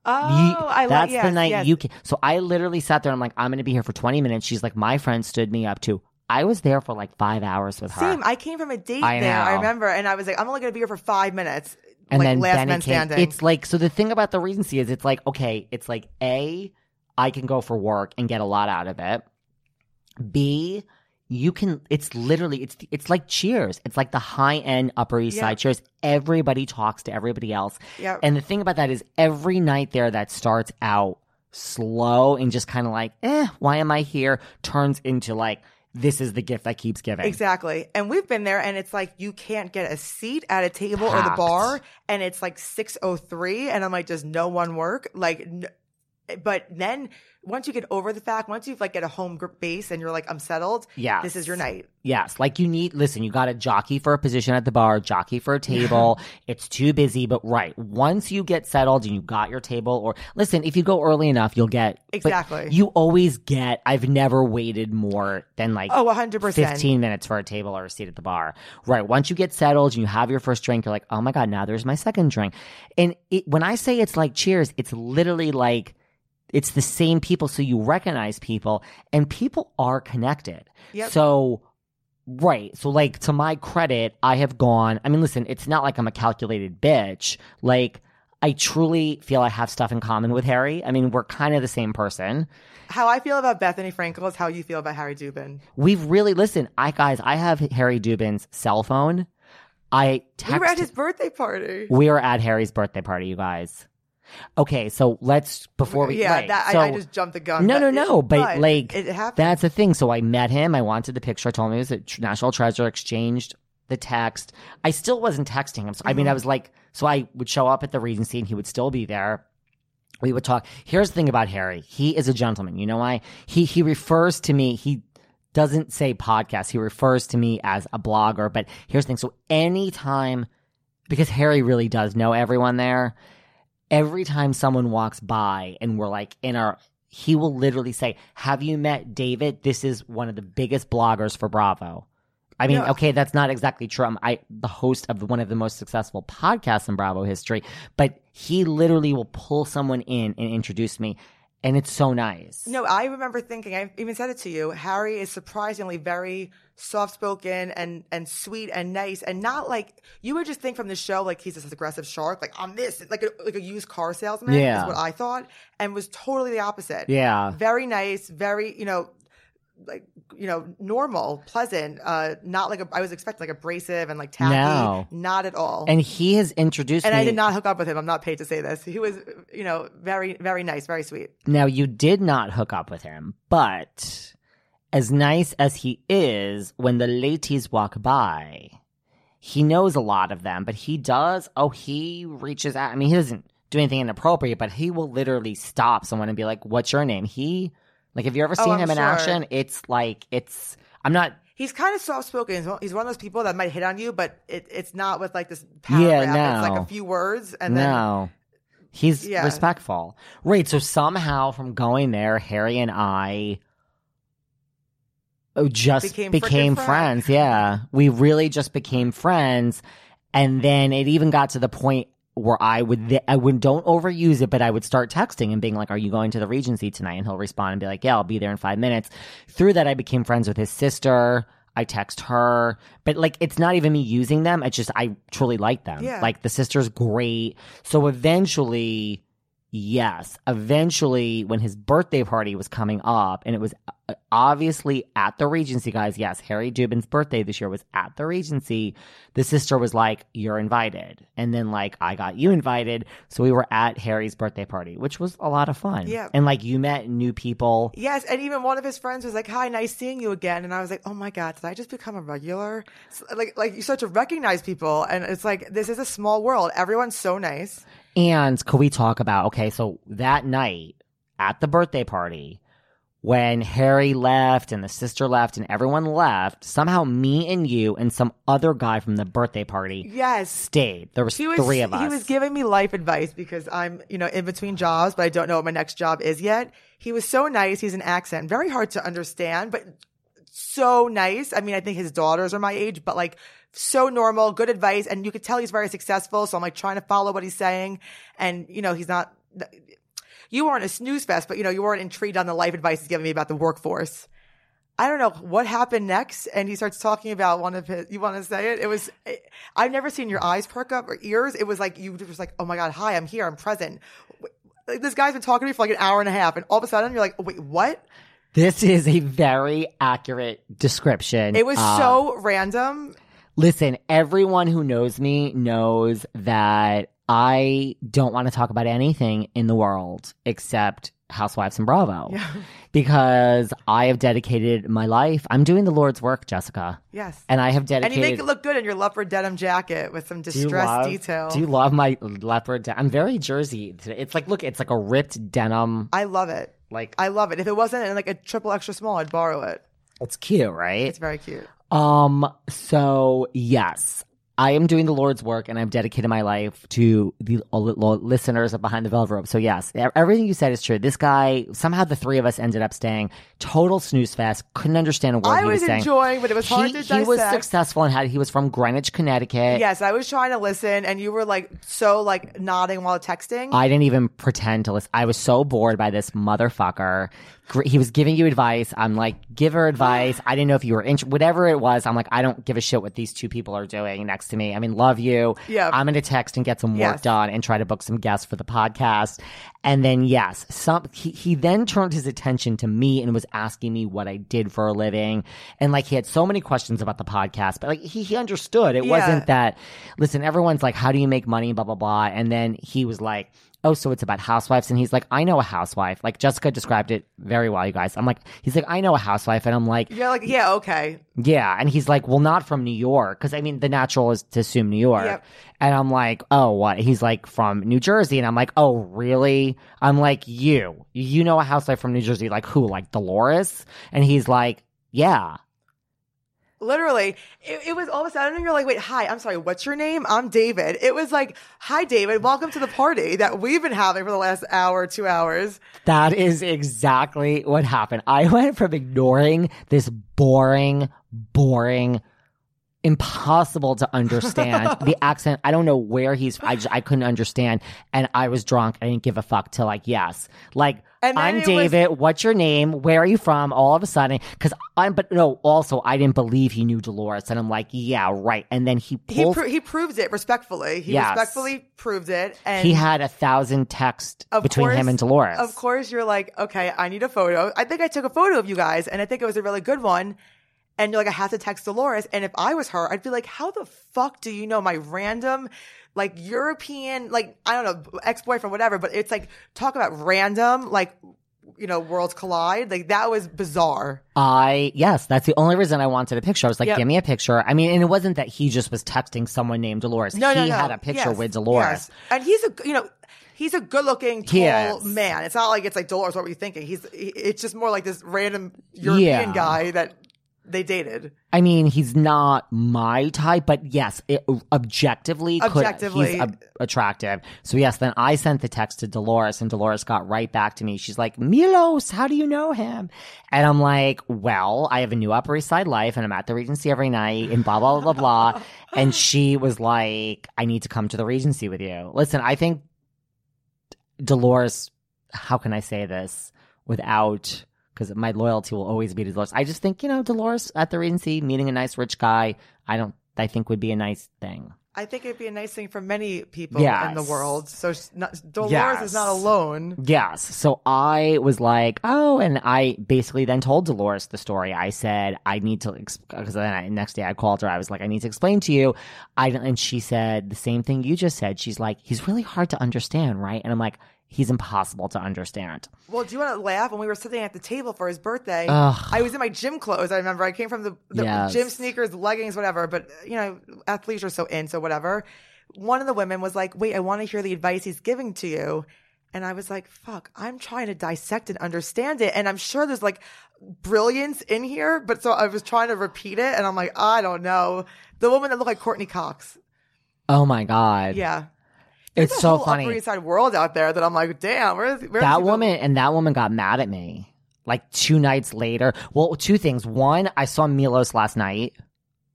Oh, you, I that's yes, the night yes. you can. So I literally sat there. And I'm like, I'm going to be here for twenty minutes. She's like, my friend stood me up too. I was there for like five hours with her. Same. I came from a date I there. Know. I remember, and I was like, I'm only going to be here for five minutes. And like, then last then man it came, standing. It's like, so the thing about the Regency is, it's like, okay, it's like A, I can go for work and get a lot out of it. B, you can. It's literally. It's it's like Cheers. It's like the high end Upper East Side yep. Cheers. Everybody talks to everybody else. Yep. And the thing about that is, every night there that starts out slow and just kind of like, eh, why am I here? Turns into like, this is the gift that keeps giving. Exactly. And we've been there, and it's like you can't get a seat at a table Packed. Or the bar, and it's like six oh three, and I'm like, does no one work? Like. N- But then once you get over the fact, once you've like get a home group base and you're like, I'm settled, yes. this is your night. Yes. Like you need, listen, you got to jockey for a position at the bar, jockey for a table. It's too busy. But right. Once you get settled and you got your table, or listen, if you go early enough, you'll get. Exactly. You always get, I've never waited more than like oh, one hundred percent. fifteen minutes for a table or a seat at the bar. Right. Once you get settled and you have your first drink, you're like, oh my God, now there's my second drink. And it, when I say it's like Cheers, it's literally like. it's the same people, so you recognize people, and people are connected. Yep. So, right. So, like, to my credit, I have gone – I mean, listen, it's not like I'm a calculated bitch. Like, I truly feel I have stuff in common with Harry. I mean, we're kind of the same person. How I feel about Bethany Frankel is how you feel about Harry Dubin. We've really – listen, I guys, I have Harry Dubin's cell phone. I text, we were at his birthday party. We were at Harry's birthday party, you guys. Okay, so let's before we yeah, right, that, so, I, I just jumped the gun. No, no, no, but, but like it happened. That's the thing. So I met him. I wanted the picture. I told him it was a tr- National Treasure. Exchanged the text. I still wasn't texting him. So mm-hmm. I mean, I was like, so I would show up at the Regency, and he would still be there. We would talk. Here's the thing about Harry. He is a gentleman. You know why? He he refers to me. He. Doesn't say podcast. He refers to me as a blogger. But here's the thing. So anytime, because Harry really does know everyone there, every time someone walks by and we're like in our, he will literally say, have you met David? This is one of the biggest bloggers for Bravo. I mean, yeah. Okay, that's not exactly true. I'm I, the host of one of the most successful podcasts in Bravo history. But he literally will pull someone in and introduce me. And it's so nice. No, I remember thinking, I even said it to you, Harry is surprisingly very soft-spoken and, and sweet and nice and not like, you would just think from the show, like he's this aggressive shark, like I'm this, like a, like a used car salesman yeah. is what I thought, and was totally the opposite. Yeah. Very nice, very, you know, like, you know, normal, pleasant, uh, not like a, I was expecting like abrasive and like tacky, no. Not at all. And he has introduced and me. And I did not hook up with him. I'm not paid to say this. He was, you know, very, very nice, very sweet. Now, you did not hook up with him, but as nice as he is, when the ladies walk by, he knows a lot of them, but he does, oh, he reaches out. I mean, he doesn't do anything inappropriate, but he will literally stop someone and be like, what's your name? He... Like, have you ever seen oh, him in sure. action? It's like, it's, I'm not. He's kind of soft-spoken. He's one of those people that might hit on you, but it, it's not with like this paragraph. Yeah, no. It's like a few words. And no. Then, he's yeah. respectful. Right. So somehow from going there, Harry and I just became, became friends. friends. Yeah. We really just became friends. And then it even got to the point where I would, th- I would don't overuse it, but I would start texting and being like, are you going to the Regency tonight? And he'll respond and be like, yeah, I'll be there in five minutes. Through that, I became friends with his sister. I text her. But like, it's not even me using them. It's just, I truly like them. Yeah. Like, the sister's great. So eventually, yes, eventually when his birthday party was coming up, and it was obviously at the Regency, guys. Yes, Harry Dubin's birthday this year was at the Regency. The sister was like, you're invited. And then like, I got you invited. So we were at Harry's birthday party, which was a lot of fun. Yeah. And like, you met new people. Yes. And even one of his friends was like, hi, nice seeing you again. And I was like, oh my God, did I just become a regular? So, like, like you start to recognize people. And it's like, this is a small world. Everyone's so nice. And could we talk about, okay, so that night at the birthday party, when Harry left and the sister left and everyone left, somehow me and you and some other guy from the birthday party yes. stayed. There was, was three of us. He was giving me life advice because I'm, you know, in between jobs, but I don't know what my next job is yet. He was so nice. He's an accent. Very hard to understand, but so nice. I mean, I think his daughters are my age, but like so normal, good advice. And you could tell he's very successful. So I'm like trying to follow what he's saying. And, you know, he's not... You weren't a snooze fest, but, you know, you weren't intrigued on the life advice he's giving me about the workforce. I don't know what happened next. And he starts talking about one of his – you want to say it? It was – I've never seen your eyes perk up or ears. It was like – you were just like, oh, my God, hi, I'm here. I'm present. Like, this guy's been talking to me for like an hour and a half. And all of a sudden you're like, oh, wait, what? This is a very accurate description. It was um, so random. Listen, everyone who knows me knows that – I don't want to talk about anything in the world except Housewives and Bravo yeah. because I have dedicated my life. I'm doing the Lord's work, Jessica. Yes. And I have dedicated. And you make it look good in your leopard denim jacket with some distressed detail. Do you love my leopard denim? I'm very Jersey today. It's like, look, it's like a ripped denim. I love it. Like, I love it. If it wasn't in like a triple extra small, I'd borrow it. It's cute, right? It's very cute. Um. So, yes. I am doing the Lord's work, and I've dedicated my life to the listeners of Behind the Velvet Rope. So yes, everything you said is true. This guy, somehow the three of us ended up staying total snooze fest. Couldn't understand a word I he was saying. I was enjoying, but it was hard he, to dissect. He was successful and had, he was from Greenwich, Connecticut. Yes, I was trying to listen, and you were like so like nodding while texting. I didn't even pretend to listen. I was so bored by this motherfucker. He was giving you advice. I'm like, give her advice. I didn't know if you were interested. Whatever it was, I'm like, I don't give a shit what these two people are doing next to me. I mean, love you. Yeah. I'm going to text and get some work yes. done and try to book some guests for the podcast. And then, yes, some he, he then turned his attention to me and was asking me what I did for a living. And, like, he had so many questions about the podcast. But, like, he, he understood. It yeah. wasn't that, listen, everyone's like, how do you make money, blah, blah, blah. And then he was like, oh, so it's about housewives. And he's like, I know a housewife. Like, Jessica described it very well, you guys. I'm like, he's like, I know a housewife. And I'm like, you're like, yeah, okay. Yeah. And he's like, well, not from New York. Because, I mean, the natural is to assume New York. Yep. And I'm like, oh, what? He's like, from New Jersey. And I'm like, oh, really? I'm like, you. You know a housewife from New Jersey. Like, who? Like, Dolores? And he's like, yeah. Literally, it, it was all of a sudden you're like, wait, hi, I'm sorry, what's your name? I'm David. It was like, hi, David, welcome to the party that we've been having for the last hour, two hours. That is exactly what happened. I went from ignoring this boring, boring, impossible to understand the accent. I don't know where he's, I just, I couldn't understand. And I was drunk. I didn't give a fuck till like, yes, like, I'm David. Was, what's your name? Where are you from? All of a sudden, because I'm, but no, also, I didn't believe he knew Dolores. And I'm like, yeah, right. And then he pulls, he, pro- he proves it respectfully. He yes. respectfully proved it. And he had a thousand texts between course, him and Dolores. Of course, you're like, okay, I need a photo. I think I took a photo of you guys, and I think it was a really good one. And you're like, I have to text Dolores. And if I was her, I'd be like, how the fuck do you know my random, like, European, like, I don't know, ex-boyfriend, whatever. But it's like, talk about random, like, you know, worlds collide. Like, that was bizarre. I, yes, that's the only reason I wanted a picture. I was like, yep. give me a picture. I mean, and it wasn't that he just was texting someone named Dolores. No, he no, no. had a picture yes. with Dolores. Yes. And he's a, you know... He's a good-looking, tall man. It's not like it's like, Dolores, what were you thinking? He's. It's just more like this random European yeah. guy that they dated. I mean, he's not my type, but yes, it, objectively, objectively. Could, he's ab- attractive. So yes, then I sent the text to Dolores, and Dolores got right back to me. She's like, Milos, how do you know him? And I'm like, well, I have a new Upper East Side life, and I'm at the Regency every night, and blah, blah, blah, blah. And she was like, I need to come to the Regency with you. Listen, I think... Dolores, how can I say this without, because my loyalty will always be to Dolores. I just think, you know, Dolores at the Regency, meeting a nice rich guy, I don't, I think would be a nice thing. I think it'd be a nice thing for many people yes. in the world. So not, Dolores yes. is not alone. Yes. So I was like, oh, and I basically then told Dolores the story. I said, I need to, because then I, next day I called her. I was like, I need to explain to you. I And she said the same thing you just said. She's like, he's really hard to understand, right? And I'm like, he's impossible to understand. Well, do you want to laugh? When we were sitting at the table for his birthday, Ugh. I was in my gym clothes. I remember I came from the, the yes. gym sneakers, leggings, whatever. But, you know, athleisure is so in, so whatever. One of the women was like, wait, I want to hear the advice he's giving to you. And I was like, fuck, I'm trying to dissect and understand it. And I'm sure there's like brilliance in here. But so I was trying to repeat it. And I'm like, I don't know. The woman that looked like Courtney Cox. Oh, my God. Yeah. There's it's a so whole funny. Upper East Side world out there that I'm like, damn, where's where that woman? Going? And that woman got mad at me like two nights later. Well, two things. One, I saw Milos last night.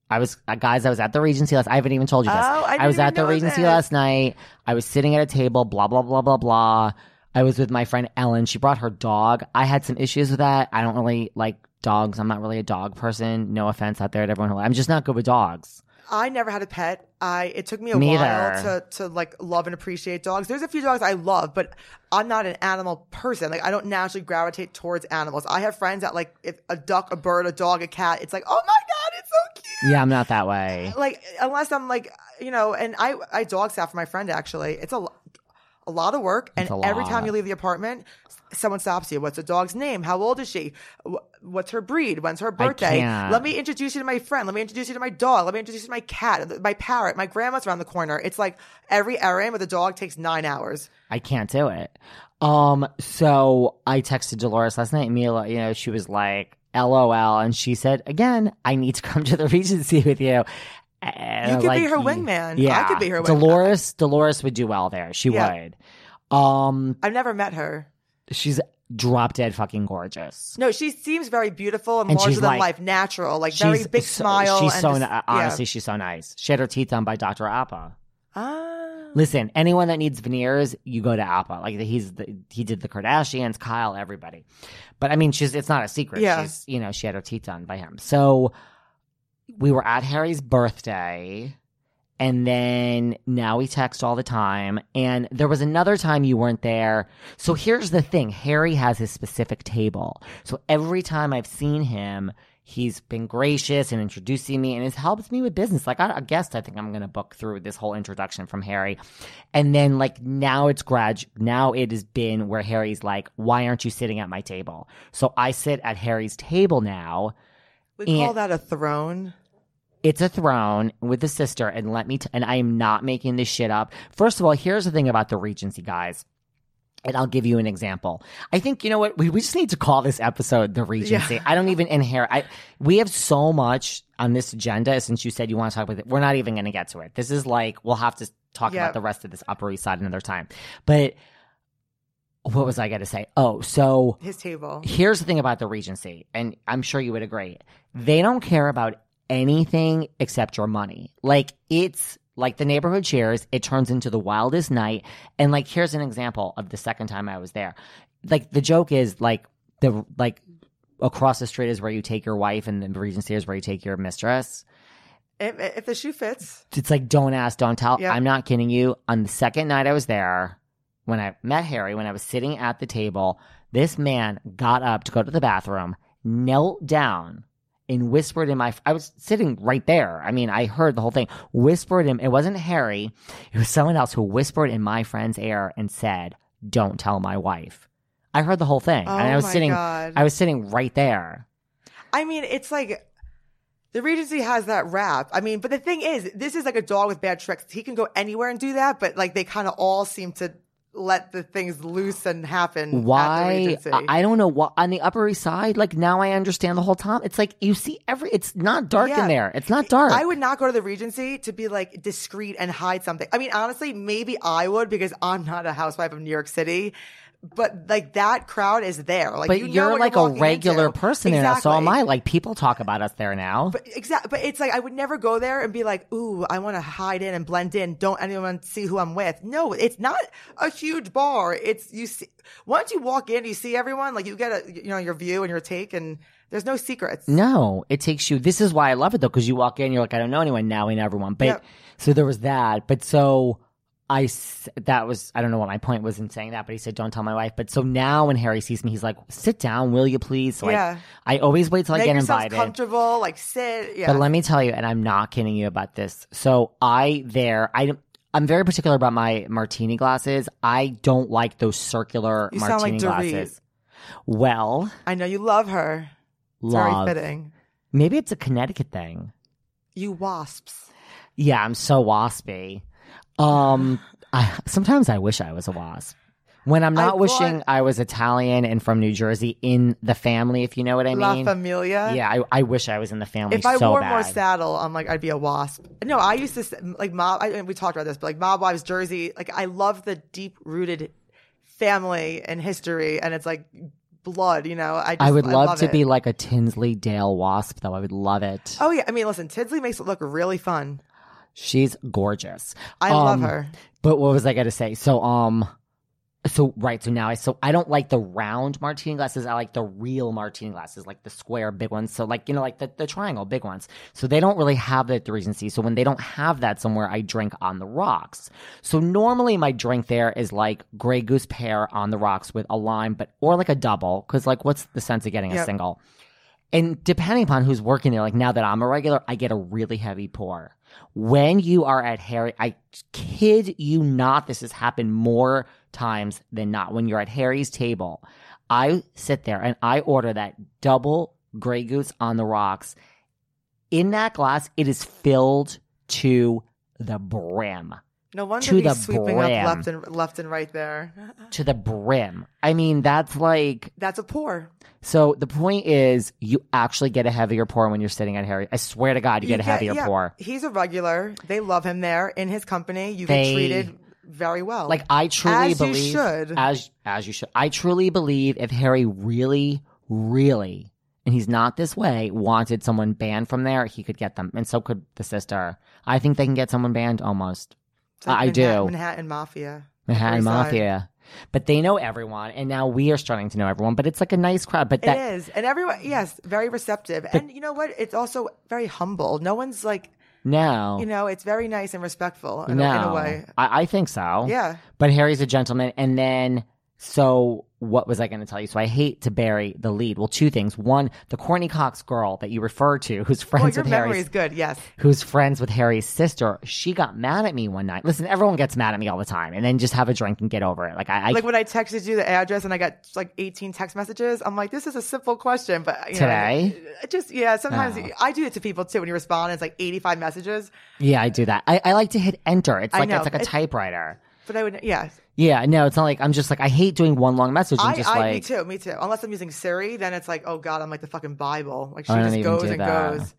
I was uh, guys, I was at the Regency last. I haven't even told you this. Oh, I, I was at the Regency this. last night. I was sitting at a table. Blah blah blah blah blah. I was with my friend Ellen. She brought her dog. I had some issues with that. I don't really like dogs. I'm not really a dog person. No offense out there to everyone who. I'm just not good with dogs. I never had a pet. I It took me a me while to, to like love and appreciate dogs. There's a few dogs I love, but I'm not an animal person. Like I don't naturally gravitate towards animals. I have friends that like if a duck, a bird, a dog, a cat. It's like, oh my God, it's so cute. Yeah, I'm not that way. Like unless I'm like, you know, and I, I dog sat for my friend actually. It's a, a lot of work. And every time you leave the apartment, someone stops you. What's the dog's name? How old is she? What's her breed? When's her birthday? Let me introduce you to my friend. Let me introduce you to my dog. Let me introduce you to my cat, my parrot. My grandma's around the corner. It's like every errand with a dog takes nine hours. I can't do it. Um. So I texted Dolores last night. Mila, you know, she was like, LOL. And she said, again, I need to come to the Regency with you. Uh, you could like, be her wingman. Yeah. I could be her wingman. Dolores, Dolores would do well there. She yeah. would. Um, I've never met her. She's drop dead fucking gorgeous. No, she seems very beautiful and, and larger than like, life, natural. Like very big so, smile. She's and so just, n- honestly, yeah. she's so nice. She had her teeth done by Doctor Appa. Ah. Listen, anyone that needs veneers, you go to Appa. Like he's the, he did the Kardashians, Kyle, everybody. But I mean, she's it's not a secret. Yeah. She's you know she had her teeth done by him. So. We were at Harry's birthday, and then now we text all the time. And there was another time you weren't there. So here's the thing. Harry has his specific table. So every time I've seen him, he's been gracious in introducing me and has helped me with business. Like, I, I guess I think I'm going to book through this whole introduction from Harry. And then, like, now it's grad- now it has been where Harry's like, why aren't you sitting at my table? So I sit at Harry's table now. We and- call that a throne. It's a throne with a sister, and let me t- – and I am not making this shit up. First of all, here's the thing about the Regency, guys, and I'll give you an example. I think, you know what, we, we just need to call this episode the Regency. Yeah. I don't even inherit I, – we have so much on this agenda since you said you want to talk about it. We're not even going to get to it. This is like – we'll have to talk yep. about the rest of this Upper East Side another time. But – what was I going to say? Oh, so – his table. Here's the thing about the Regency, and I'm sure you would agree. They don't care about – anything except your money. Like, it's like the neighborhood shares, it turns into the wildest night. And like, here's an example of the second time I was there. Like, the joke is like the like across the street is where you take your wife, and the Regency is where you take your mistress. If, if the shoe fits, it's like don't ask, don't tell. Yep. I'm not kidding you. On the second night I was there, when I met Harry, when I was sitting at the table, this man got up to go to the bathroom, knelt down. And whispered in my – I was sitting right there. I mean, I heard the whole thing. Whispered him. It wasn't Harry. It was someone else who whispered in my friend's ear and said, don't tell my wife. I heard the whole thing. Oh, and I was sitting – I was sitting right there. I mean, it's like the Regency has that rap. I mean, but the thing is, this is like a dog with bad tricks. He can go anywhere and do that, but like they kind of all seem to – let the things loose and happen. Why? At the I, I don't know. Why, on the Upper East Side, like now I understand the whole time. It's like you see every. It's not dark yeah. in there. It's not dark. I would not go to the Regency to be like discreet and hide something. I mean, honestly, maybe I would because I'm not a housewife of New York City. But like that crowd is there. Like, but you know you're like you're a regular into. person exactly. there. So am I. Like people talk about us there now. But exactly. But it's like I would never go there and be like, "Ooh, I want to hide in and blend in. Don't anyone see who I'm with." No, it's not a huge bar. It's you see. Once you walk in, you see everyone. Like you get a you know your view and your take, and there's no secrets. No, it takes you. This is why I love it though, because you walk in, you're like, I don't know anyone. Now we know everyone. But yep. so there was that. But so. I, that was, I don't know what my point was in saying that, but he said, don't tell my wife. But so now when Harry sees me, he's like, sit down, will you please? So yeah. I, I always wait till Make I get invited. Comfortable, like sit. Yeah. But let me tell you, and I'm not kidding you about this. So I there, I, I'm very particular about my martini glasses. I don't like those circular you martini sound like glasses. Well. I know you love her. It's love. Very fitting. Maybe it's a Connecticut thing. You wasps. Yeah, I'm so waspy. Um, I, sometimes I wish I was a wasp. When I'm not I wishing bought, I was Italian and from New Jersey in the family, if you know what I mean. La familia. Yeah, I, I wish I was in the family so bad. If I wore bad. more saddle, I'm like, I'd be a wasp. No, I used to, like, mob, I, we talked about this, but like, mob wives, Jersey, like, I love the deep-rooted family and history, and it's like... blood, you know. I just, I would love, I love to it. be like a Tinsley Dale wasp, though. I would love it. Oh, yeah. I mean, listen, Tinsley makes it look really fun. She's gorgeous. I um, love her. But what was I going to say? So, um, so right. So now I, so I don't like the round martini glasses. I like the real martini glasses, like the square big ones. So like, you know, like the, the triangle big ones. So they don't really have that at the Regency. So when they don't have that somewhere, I drink on the rocks. So normally my drink there is like Grey Goose pear on the rocks with a lime, but, or like a double. Cause like, what's the sense of getting yep. a single? And depending upon who's working there, like now that I'm a regular, I get a really heavy pour. When you are at Harry, I kid you not, this has happened more times than not. When you're at Harry's table, I sit there and I order that double Grey Goose on the rocks. In that glass, it is filled to the brim. No wonder to he's sweeping brim. up left and left and right there. To the brim. I mean, that's like... That's a pour. So the point is, you actually get a heavier pour when you're sitting at Harry. I swear to God, you, you get a heavier yeah. pour. He's a regular. They love him there. In his company, you they, get treated very well. Like, I truly as believe... As you should. As, as you should. I truly believe if Harry really, really... and he's not this way, wanted someone banned from there, he could get them. And so could the sister. I think they can get someone banned almost. Like uh, Manhattan, I do. Manhattan Mafia. Manhattan Mafia. But they know everyone. And now we are starting to know everyone. But it's like a nice crowd. But that, it is. And everyone, yes, very receptive. But, and you know what? It's also very humble. No one's like... No. You know, it's very nice and respectful in, no. a, in a way. I, I think so. Yeah. But Harry's a gentleman. And then... So what was I going to tell you? So I hate to bury the lead. Well, two things. One, the Courtney Cox girl that you refer to, who's friends oh, with Harry's... your memory's good, yes. Who's friends with Harry's sister. She got mad at me one night. Listen, everyone gets mad at me all the time. And then just have a drink and get over it. Like I, I Like when I texted you the address and I got like eighteen text messages, I'm like, this is a simple question. But you Today? Know, just, yeah, sometimes oh. I do it to people too. When you respond, it's like eighty-five messages. Yeah, I do that. I, I like to hit enter. It's like, it's like a it's, typewriter. But I would, yeah. Yeah, no, it's not like, I'm just like, I hate doing one long message. And I, just I, like, me too, me too. Unless I'm using Siri, then it's like, oh God, I'm like the fucking Bible. Like she just goes and that. goes.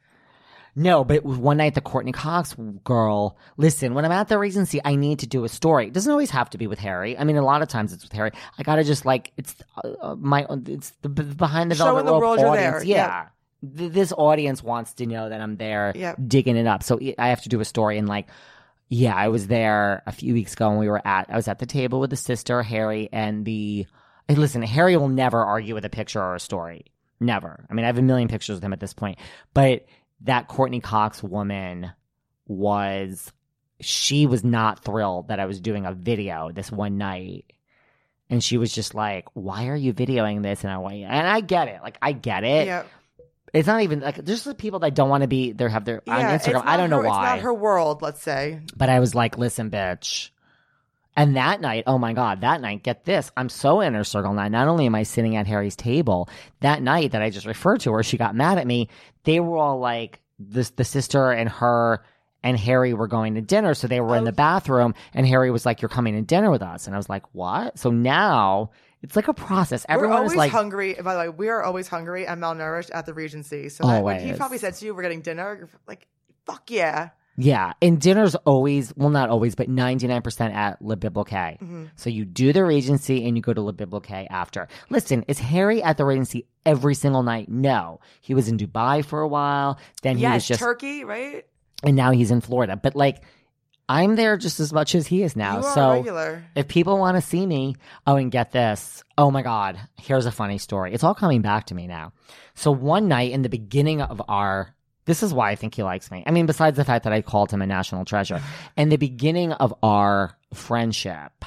No, but it was one night the Courtney Cox girl, listen, when I'm at the Regency, I need to do a story. It doesn't always have to be with Harry. I mean, a lot of times it's with Harry. I got to just like, it's uh, my, it's the behind the velvet rope audience. You're there. Yeah. yeah. Th- this audience wants to know that I'm there yeah. digging it up. So I have to do a story and like, yeah, I was there a few weeks ago and we were at, I was at the table with the sister, Harry, and the, and listen, Harry will never argue with a picture or a story. Never. I mean, I have a million pictures with him at this point. But that Courtney Cox woman was, she was not thrilled that I was doing a video this one night. And she was just like, why are you videoing this? And I went, and I get it. Like, I get it. Yeah. It's not even like there's the people that don't want to be there have their yeah, on Instagram. I don't know her, why. It's not her world, let's say. But I was like, listen, bitch. And that night, oh my God, that night, get this. I'm so inner circle now. Not only am I sitting at Harry's table, that night that I just referred to where she got mad at me, they were all like this the sister and her and Harry were going to dinner. So they were oh. in the bathroom and Harry was like, you're coming to dinner with us. And I was like, what? So now it's like a process. Everyone we're always like, hungry. By the way, we are always hungry and malnourished at the Regency. So that when he probably said to you, we're getting dinner, you're like, fuck yeah. Yeah. And dinner's always, well, not always, but ninety-nine percent at Le Biblique. Mm-hmm. So you do the Regency and you go to Le Biblique after. Listen, is Harry at the Regency every single night? No. He was in Dubai for a while. Then he yes, was just Turkey, right? And now he's in Florida. But like, I'm there just as much as he is now. You are so regular. If people want to see me, oh, and get this. Oh, my God. Here's a funny story. It's all coming back to me now. So one night in the beginning of our – this is why I think he likes me. I mean, besides the fact that I called him a national treasure. In the beginning of our friendship,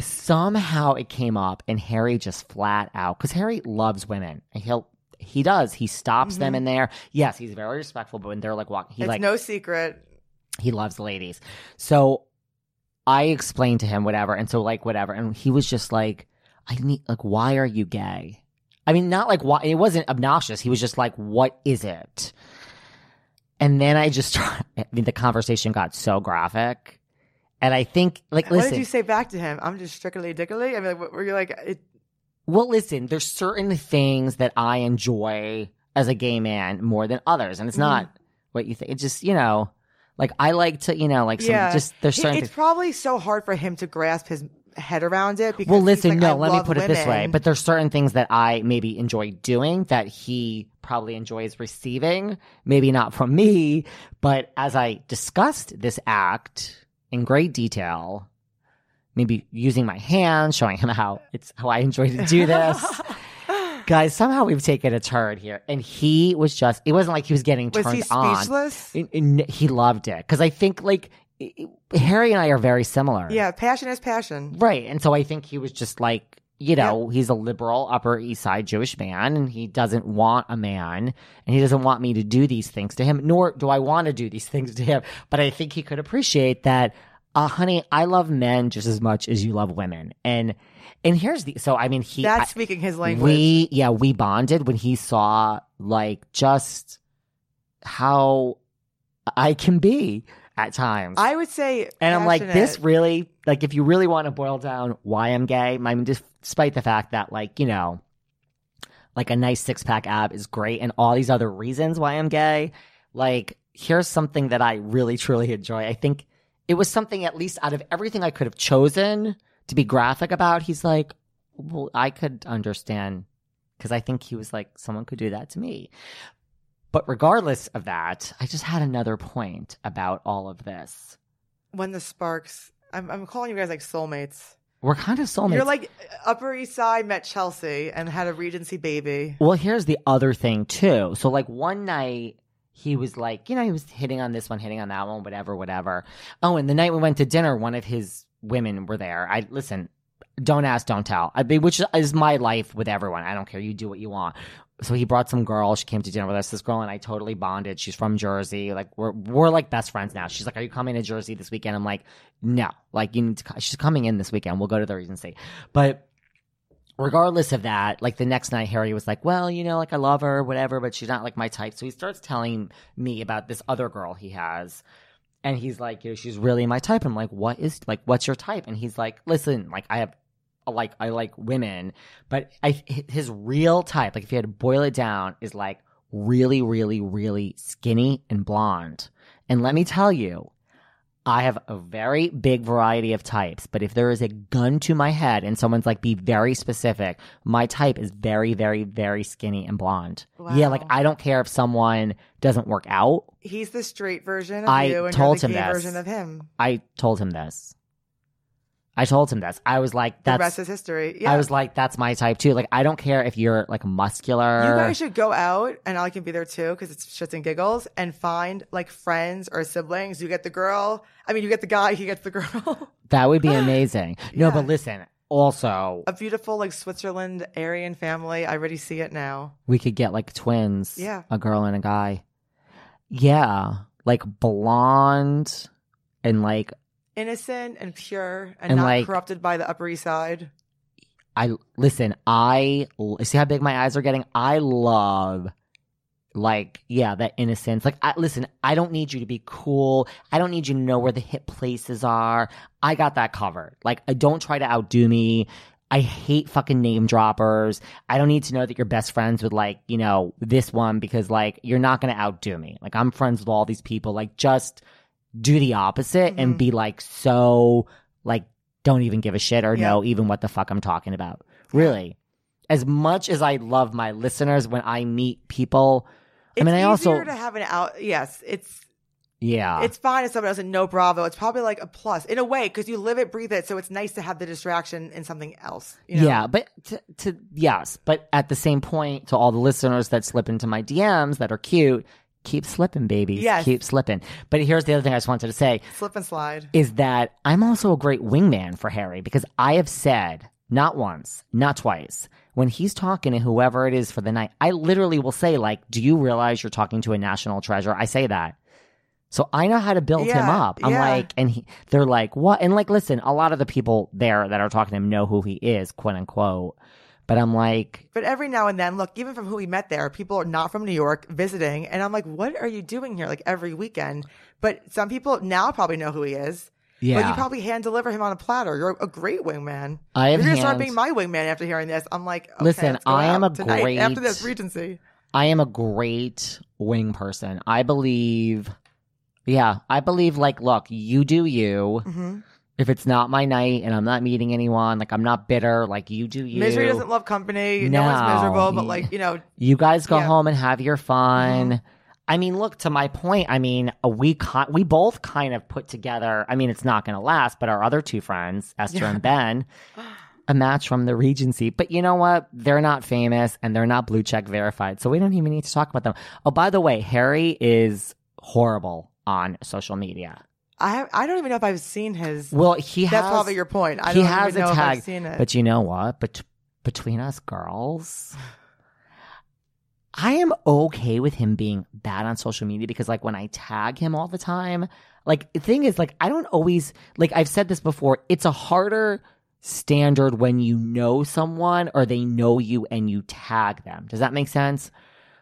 somehow it came up and Harry just flat out – because Harry loves women. He'll – He does. He stops mm-hmm. them in there. Yes, he's very respectful, but when they're like walking, he it's like no secret. He loves ladies. So I explained to him whatever, and so like whatever, and he was just like, "I need like, why are you gay?" I mean, not like why. It wasn't obnoxious. He was just like, "What is it?" And then I just, I mean, the conversation got so graphic, and I think like, listen, what did you say back to him? I'm just strictly dickily. I mean, like, were you like? It- Well, listen, there's certain things that I enjoy as a gay man more than others. And it's not mm. what you think. It's just, you know, like I like to, you know, like some, yeah. just there's certain It's th- probably so hard for him to grasp his head around it. Because well, listen, like, no, I let me put women. it this way. But there's certain things that I maybe enjoy doing that he probably enjoys receiving. Maybe not from me. But as I discussed this act in great detail... Maybe using my hand, showing him how it's how I enjoy to do this. Guys, somehow we've taken a turn here. And he was just, it wasn't like he was getting was turned on. Was he speechless? On. He loved it. Because I think like Harry and I are very similar. Yeah, passion is passion. Right. And so I think he was just like, you know, yeah. he's a liberal Upper East Side Jewish man. And he doesn't want a man. And he doesn't want me to do these things to him. Nor do I want to do these things to him. But I think he could appreciate that. Uh, honey, I love men just as much as you love women. And and here's the – so, I mean, he – That's I, speaking his language. We, yeah, we bonded when he saw, like, just how I can be. at times. I would say, and I'm like, this really, like, if you really want to boil down why I'm gay, I mean, despite the fact that, like, you know, like a nice six pack ab is great, and all these other reasons why I'm gay, like, here's something that I really truly enjoy. I think it was something, at least out of everything I could have chosen to be graphic about, he's like, well, I could understand, because I think he was like, someone could do that to me. But regardless of that, I just had another point about all of this. When the sparks, I'm, I'm calling you guys like soulmates. We're kind of soulmates. You're like Upper East Side met Chelsea and had a Regency baby. Well, here's the other thing too. So like one night he was like, you know, he was hitting on this one, hitting on that one, whatever, whatever. Oh, and the night we went to dinner, one of his women were there. I listen, don't ask, don't tell. I mean, which is my life with everyone. I don't care. You do what you want. So he brought some girl. She came to dinner with us. This girl and I totally bonded. She's from Jersey. Like we're we're like best friends now. She's like, "Are you coming to Jersey this weekend?" I'm like, "No." Like you need to. Co-. She's coming in this weekend. We'll go to the Regency. But regardless of that, like the next night, Harry was like, "Well, you know, like I love her, whatever, but she's not like my type." So he starts telling me about this other girl he has. And he's like, you know, she's really my type. I'm like, what is, like, what's your type? And he's like, listen, like, I have, like, I like women. But I, his real type, like, if you had to boil it down, is, like, really, really, really skinny and blonde. And let me tell you, I have a very big variety of types. But if there is a gun to my head and someone's like, be very specific, my type is very, very, very skinny and blonde. Wow. Yeah, like, I don't care if someone doesn't work out. He's the straight version of I you and told you're the him gay this. version of him. I told him this. I told him this. I was like, that's... The rest is history. Yeah. I was like, that's my type, too. Like, I don't care if you're, like, muscular. You guys should go out, and I can be there, too, because it's shits and giggles, and find, like, friends or siblings. You get the girl. I mean, you get the guy. He gets the girl. That would be amazing. No, yeah. But listen, also... A beautiful, like, Switzerland Aryan family. I already see it now. We could get, like, twins. Yeah. A girl and a guy. Yeah, like blonde and like innocent and pure and, and not like, corrupted by the Upper East Side. I listen, I see how big my eyes are getting. I love like, yeah, that innocence. Like, I, listen, I don't need you to be cool. I don't need you to know where the hip places are. I got that covered. Like, I don't try to outdo me. I hate fucking name droppers. I don't need to know that you're best friends with, like, you know, this one because, like, you're not going to outdo me. Like, I'm friends with all these people. Like, just do the opposite mm-hmm. and be, like, so, like, don't even give a shit or yeah. know even what the fuck I'm talking about. Really. As much as I love my listeners, when I meet people, it's I mean, I also... It's easier to have an out... Yes, it's... Yeah. It's fine if someone doesn't know Bravo. It's probably like a plus in a way because you live it, breathe it. So it's nice to have the distraction in something else. You know? Yeah. But to, to, yes. But at the same point, to all the listeners that slip into my D Ms that are cute, keep slipping, babies. Yes. Keep slipping. But here's the other thing I just wanted to say. Slip and slide. Is that I'm also a great wingman for Harry because I have said not once, not twice, when he's talking to whoever it is for the night, I literally will say, like, do you realize you're talking to a national treasure? I say that. So I know how to build yeah, him up. I'm yeah. like, and he, they're like, what? And like, listen, a lot of the people there that are talking to him know who he is, quote unquote. But I'm like. But every now and then, look, even from who we met there, people are not from New York visiting. And I'm like, what are you doing here? Like every weekend. But some people now probably know who he is. Yeah. But you probably hand deliver him on a platter. You're a great wingman. I am. You're going to start being my wingman after hearing this. I'm like, okay, listen, I am a tonight, great. After this Regency. I am a great wing person. I believe. Yeah, I believe, like, look, you do you. Mm-hmm. If it's not my night and I'm not meeting anyone, like, I'm not bitter. Like, you do you. Misery doesn't love company. No, no one's miserable, but, like, you know. You guys go yeah. home and have your fun. Mm-hmm. I mean, look, to my point, I mean, we con- we both kind of put together, I mean, it's not going to last, but our other two friends, Esther yeah. and Ben, a match from the Regency. But you know what? They're not famous and they're not blue check verified, so we don't even need to talk about them. Oh, by the way, Harry is horrible on social media. I have, I don't even know if I've seen his. Well, he that's has. That's probably your point. I he don't has even a know tag, if I've seen it. But you know what? Bet- between us girls, I am okay with him being bad on social media because, like, when I tag him all the time, like, the thing is, like, I don't always, like, I've said this before. It's a harder standard when you know someone or they know you and you tag them. Does that make sense?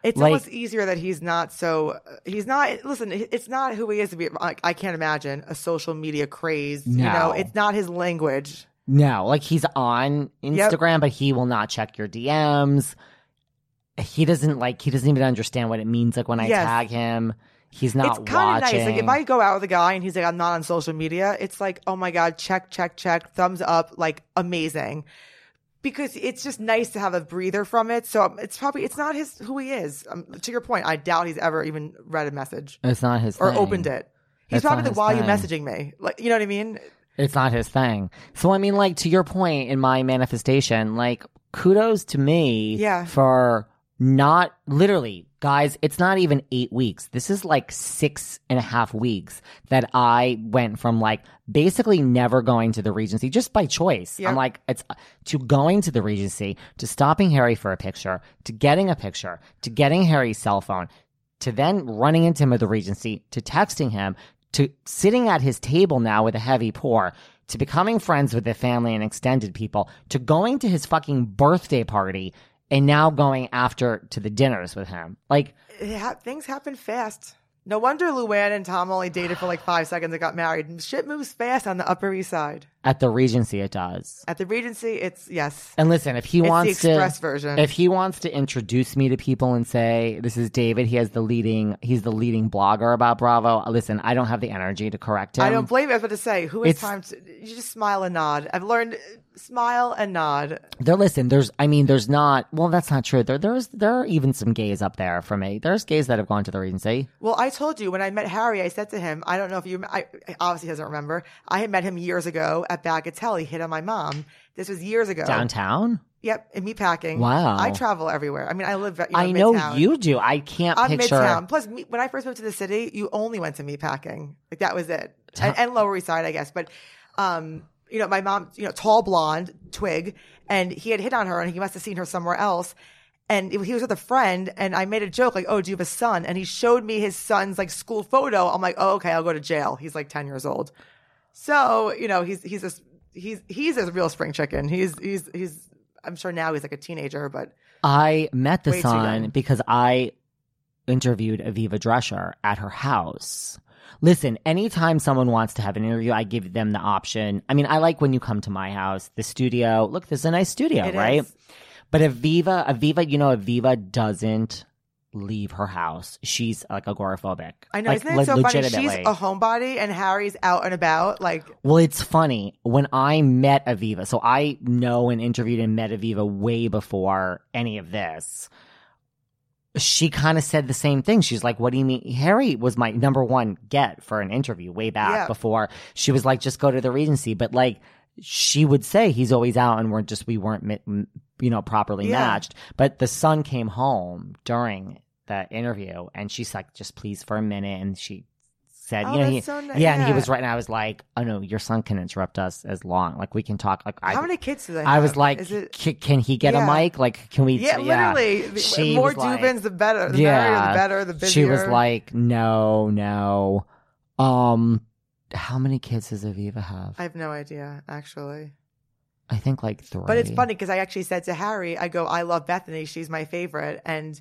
It's like, almost easier that he's not so – he's not – listen, it's not who he is to be – like, I can't imagine a social media craze. No. You know, it's not his language. No. Like, he's on Instagram, yep. but he will not check your D Ms. He doesn't, like – he doesn't even understand what it means. Like, when I yes. tag him, he's not watching. It's kind of nice. Like, if I go out with a guy and he's like, I'm not on social media, it's like, oh, my God, check, check, check, thumbs up, like, amazing. Because it's just nice to have a breather from it. So it's probably – it's not his who he is. Um, to your point, I doubt he's ever even read a message. It's not his or thing. Or opened it. He's it's probably like, why are you messaging me? Like, you know what I mean? It's not his thing. So, I mean, like, to your point in my manifestation, like, kudos to me yeah. for not – literally, guys, it's not even eight weeks. This is like six and a half weeks that I went from, like – basically never going to the Regency just by choice. Yep. I'm like, it's to going to the Regency, to stopping Harry for a picture, to getting a picture, to getting Harry's cell phone, to then running into him at the Regency, to texting him, to sitting at his table now with a heavy pour, to becoming friends with the family and extended people, to going to his fucking birthday party and now going after to the dinners with him. Like, ha- things happen fast. No wonder Luann and Tom only dated for like five seconds and got married. Shit moves fast on the Upper East Side. At the Regency, it does. At the Regency, it's yes. And listen, if he it's wants the express to, version. If he wants to introduce me to people and say, "This is David. He has the leading. He's the leading blogger about Bravo." Listen, I don't have the energy to correct him. I don't blame you. I was about to say, who has time to? You just smile and nod. I've learned smile and nod. There, listen. There's. I mean, there's not. Well, that's not true. There, there's. There are even some gays up there for me. There's gays that have gone to the Regency. Well, I told you when I met Harry, I said to him, "I don't know if you. I obviously doesn't remember. I had met him years ago." At Bagatelle, he hit on my mom. This was years ago. Downtown? Yep, in meatpacking. Wow. I travel everywhere. I mean, I live, you know, I know Midtown. You do. I can't I'm picture. Midtown. Plus, me, when I first moved to the city, you only went to meatpacking. Like, that was it. Ta- and, and Lower East Side, I guess. But, um, you know, my mom, you know, tall, blonde, twig, and he had hit on her, and he must have seen her somewhere else. And he was with a friend, and I made a joke, like, oh, do you have a son? And he showed me his son's, like, school photo. I'm like, oh, okay, I'll go to jail. He's, like, ten years old. So, you know, he's he's a he's he's a real spring chicken. He's he's he's I'm sure now he's like a teenager, but I met the son because I interviewed Aviva Drescher at her house. Listen, anytime someone wants to have an interview, I give them the option. I mean, I like when you come to my house, the studio. Look, this is a nice studio, it right? Is. But Aviva, Aviva, you know, Aviva doesn't leave her house. She's like agoraphobic. I know, like, isn't it so funny? She's a homebody and Harry's out and about. Like, well, it's funny when I met Aviva. So I know and interviewed and met Aviva way before any of this. She kind of said the same thing. She's like, what do you mean? Harry was my number one get for an interview way back yeah. before. She was like, just go to the Regency. But like, she would say he's always out and we're just, we weren't, you know, properly yeah. matched. But the son came home during that interview and she's like, just please for a minute, and she said, oh, you know, he, so nice. yeah, and he was right, and I was like, oh no, your son can interrupt us as long, like we can talk, like how I, many kids do they have? I was like, it, c- can he get yeah. a mic, like can we yeah, yeah. literally she more Dubins like, the better the yeah better, the better the busier. She was like, no no um how many kids does Aviva have? I have no idea, actually. I think like three. But it's funny because I actually said to Harry, I go, I love Bethany, she's my favorite. And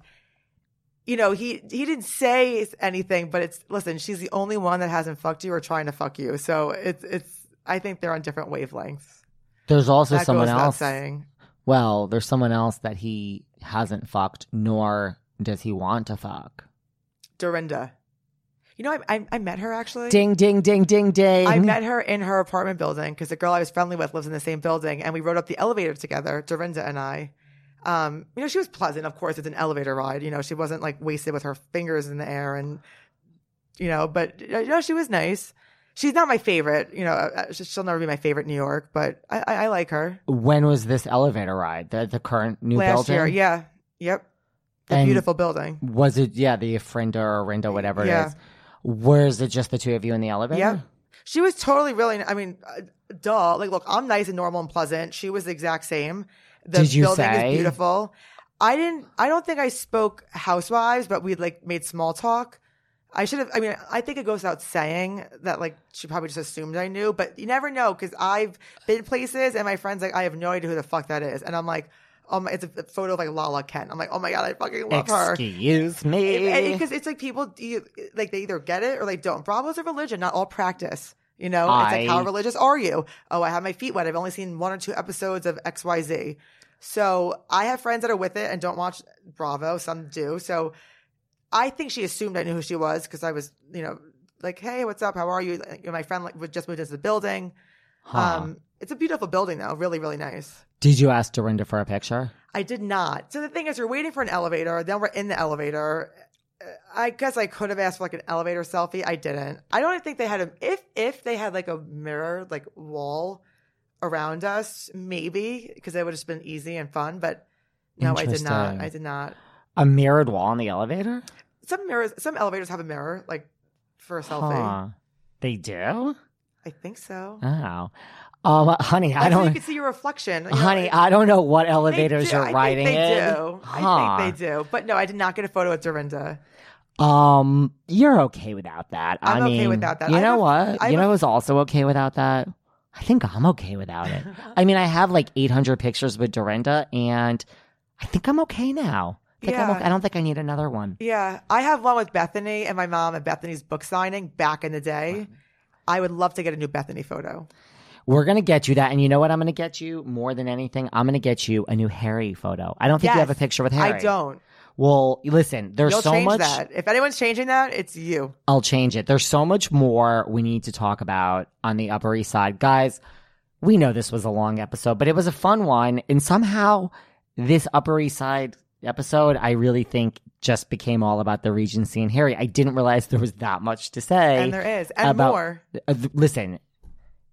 you know, he he didn't say anything, but it's, listen, she's the only one that hasn't fucked you or trying to fuck you. So it's, it's I think they're on different wavelengths. There's also that someone else. Saying. Well, there's someone else that he hasn't fucked, nor does he want to fuck. Dorinda. You know, I, I I met her actually. Ding, ding, ding, ding, ding. I met her in her apartment building because the girl I was friendly with lives in the same building, and we rode up the elevator together, Dorinda and I. Um, you know, she was pleasant. Of course, it's an elevator ride. You know, she wasn't like wasted with her fingers in the air, and you know, but you know, she was nice. She's not my favorite. You know, she'll never be my favorite in New York, but I, I, I like her. When was this elevator ride? The the current new Last building? Last year, yeah, yep. The and beautiful building. Was it? Yeah, the Frinda or Rinda, whatever yeah. it is. Was it just the two of you in the elevator? Yeah. She was totally really. I mean, duh. Like, look, I'm nice and normal and pleasant. She was the exact same. The Did you building say? Is beautiful. I didn't, I don't think I spoke housewives, but we like made small talk. I should have, I mean, I think it goes without saying that like she probably just assumed I knew, but you never know because I've been places and my friend's like, I have no idea who the fuck that is. And I'm like, oh my, it's a photo of like Lala Kent. I'm like, oh my God, I fucking love Excuse her. Excuse me. Because it's like people, you, like they either get it or they don't. Bravo's a religion, not all practice. You know, I... it's like, how religious are you? Oh, I have my feet wet. I've only seen one or two episodes of X Y Z. So I have friends that are with it and don't watch Bravo. Some do. So I think she assumed I knew who she was because I was, you know, like, hey, what's up? How are you? Like, my friend like, just moved into the building. Huh. Um, it's a beautiful building, though. Really, really nice. Did you ask Dorinda for a picture? I did not. So the thing is, you're waiting for an elevator. Then we're in the elevator. I guess I could have asked for like an elevator selfie. I didn't. I don't think they had a if if they had like a mirror like wall around us, maybe, because it would have just been easy and fun. But no, I did not. I did not. A mirrored wall in the elevator? Some mirrors, some elevators have a mirror like for a selfie. Huh. They do? I think so. Oh. Um, honey, I, I don't. You can see your reflection. You know, honey, like, I don't know what elevators you're riding in. They do. I think they do. But no, I did not get a photo with Dorinda. Um, you're okay without that. I'm I mean, okay without that. You I know what? I you know who's also okay without that? I think I'm okay without it. I mean, I have like eight hundred pictures with Dorinda, and I think I'm okay now. I, think yeah. I'm okay. I don't think I need another one. Yeah, I have one with Bethany and my mom at Bethany's book signing back in the day. I would love to get a new Bethany photo. We're going to get you that. And you know what I'm going to get you more than anything? I'm going to get you a new Harry photo. I don't think yes, you have a picture with Harry. I don't. Well, listen, there's You'll so change much. That. If anyone's changing that, it's you. I'll change it. There's so much more we need to talk about on the Upper East Side. Guys, we know this was a long episode, but it was a fun one. And somehow this Upper East Side episode, I really think just became all about the Regency and Harry. I didn't realize there was that much to say. And there is. And about, more. Uh, listen.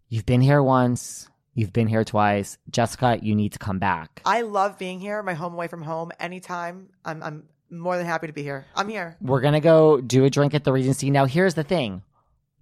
You've been here once. You've been here twice. Jessica, you need to come back. I love being here. My home away from home. Anytime. I'm I'm more than happy to be here. I'm here. We're going to go do a drink at the Regency. Now, here's the thing.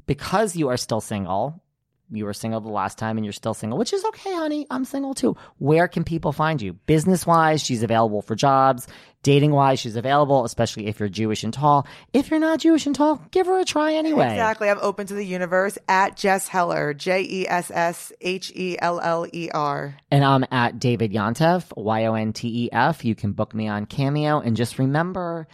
Because you are still single, you were single the last time and you're still single, which is okay, honey. I'm single too. Where can people find you? Business-wise, she's available for jobs. Dating-wise, she's available, especially if you're Jewish and tall. If you're not Jewish and tall, give her a try anyway. Exactly. I'm open to the universe. At Jess Heller, J E S S H E L L E R. And I'm at David Yontef, Y O N T E F. You can book me on Cameo. And just remember,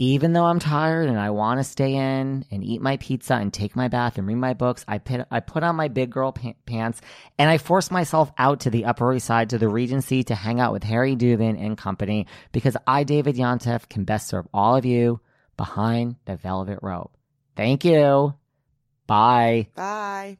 even though I'm tired and I want to stay in and eat my pizza and take my bath and read my books, I put, I put on my big girl pa- pants and I force myself out to the Upper East Side, to the Regency, to hang out with Harry Dubin and company, because I, David Yontef, can best serve all of you behind the velvet rope. Thank you. Bye. Bye.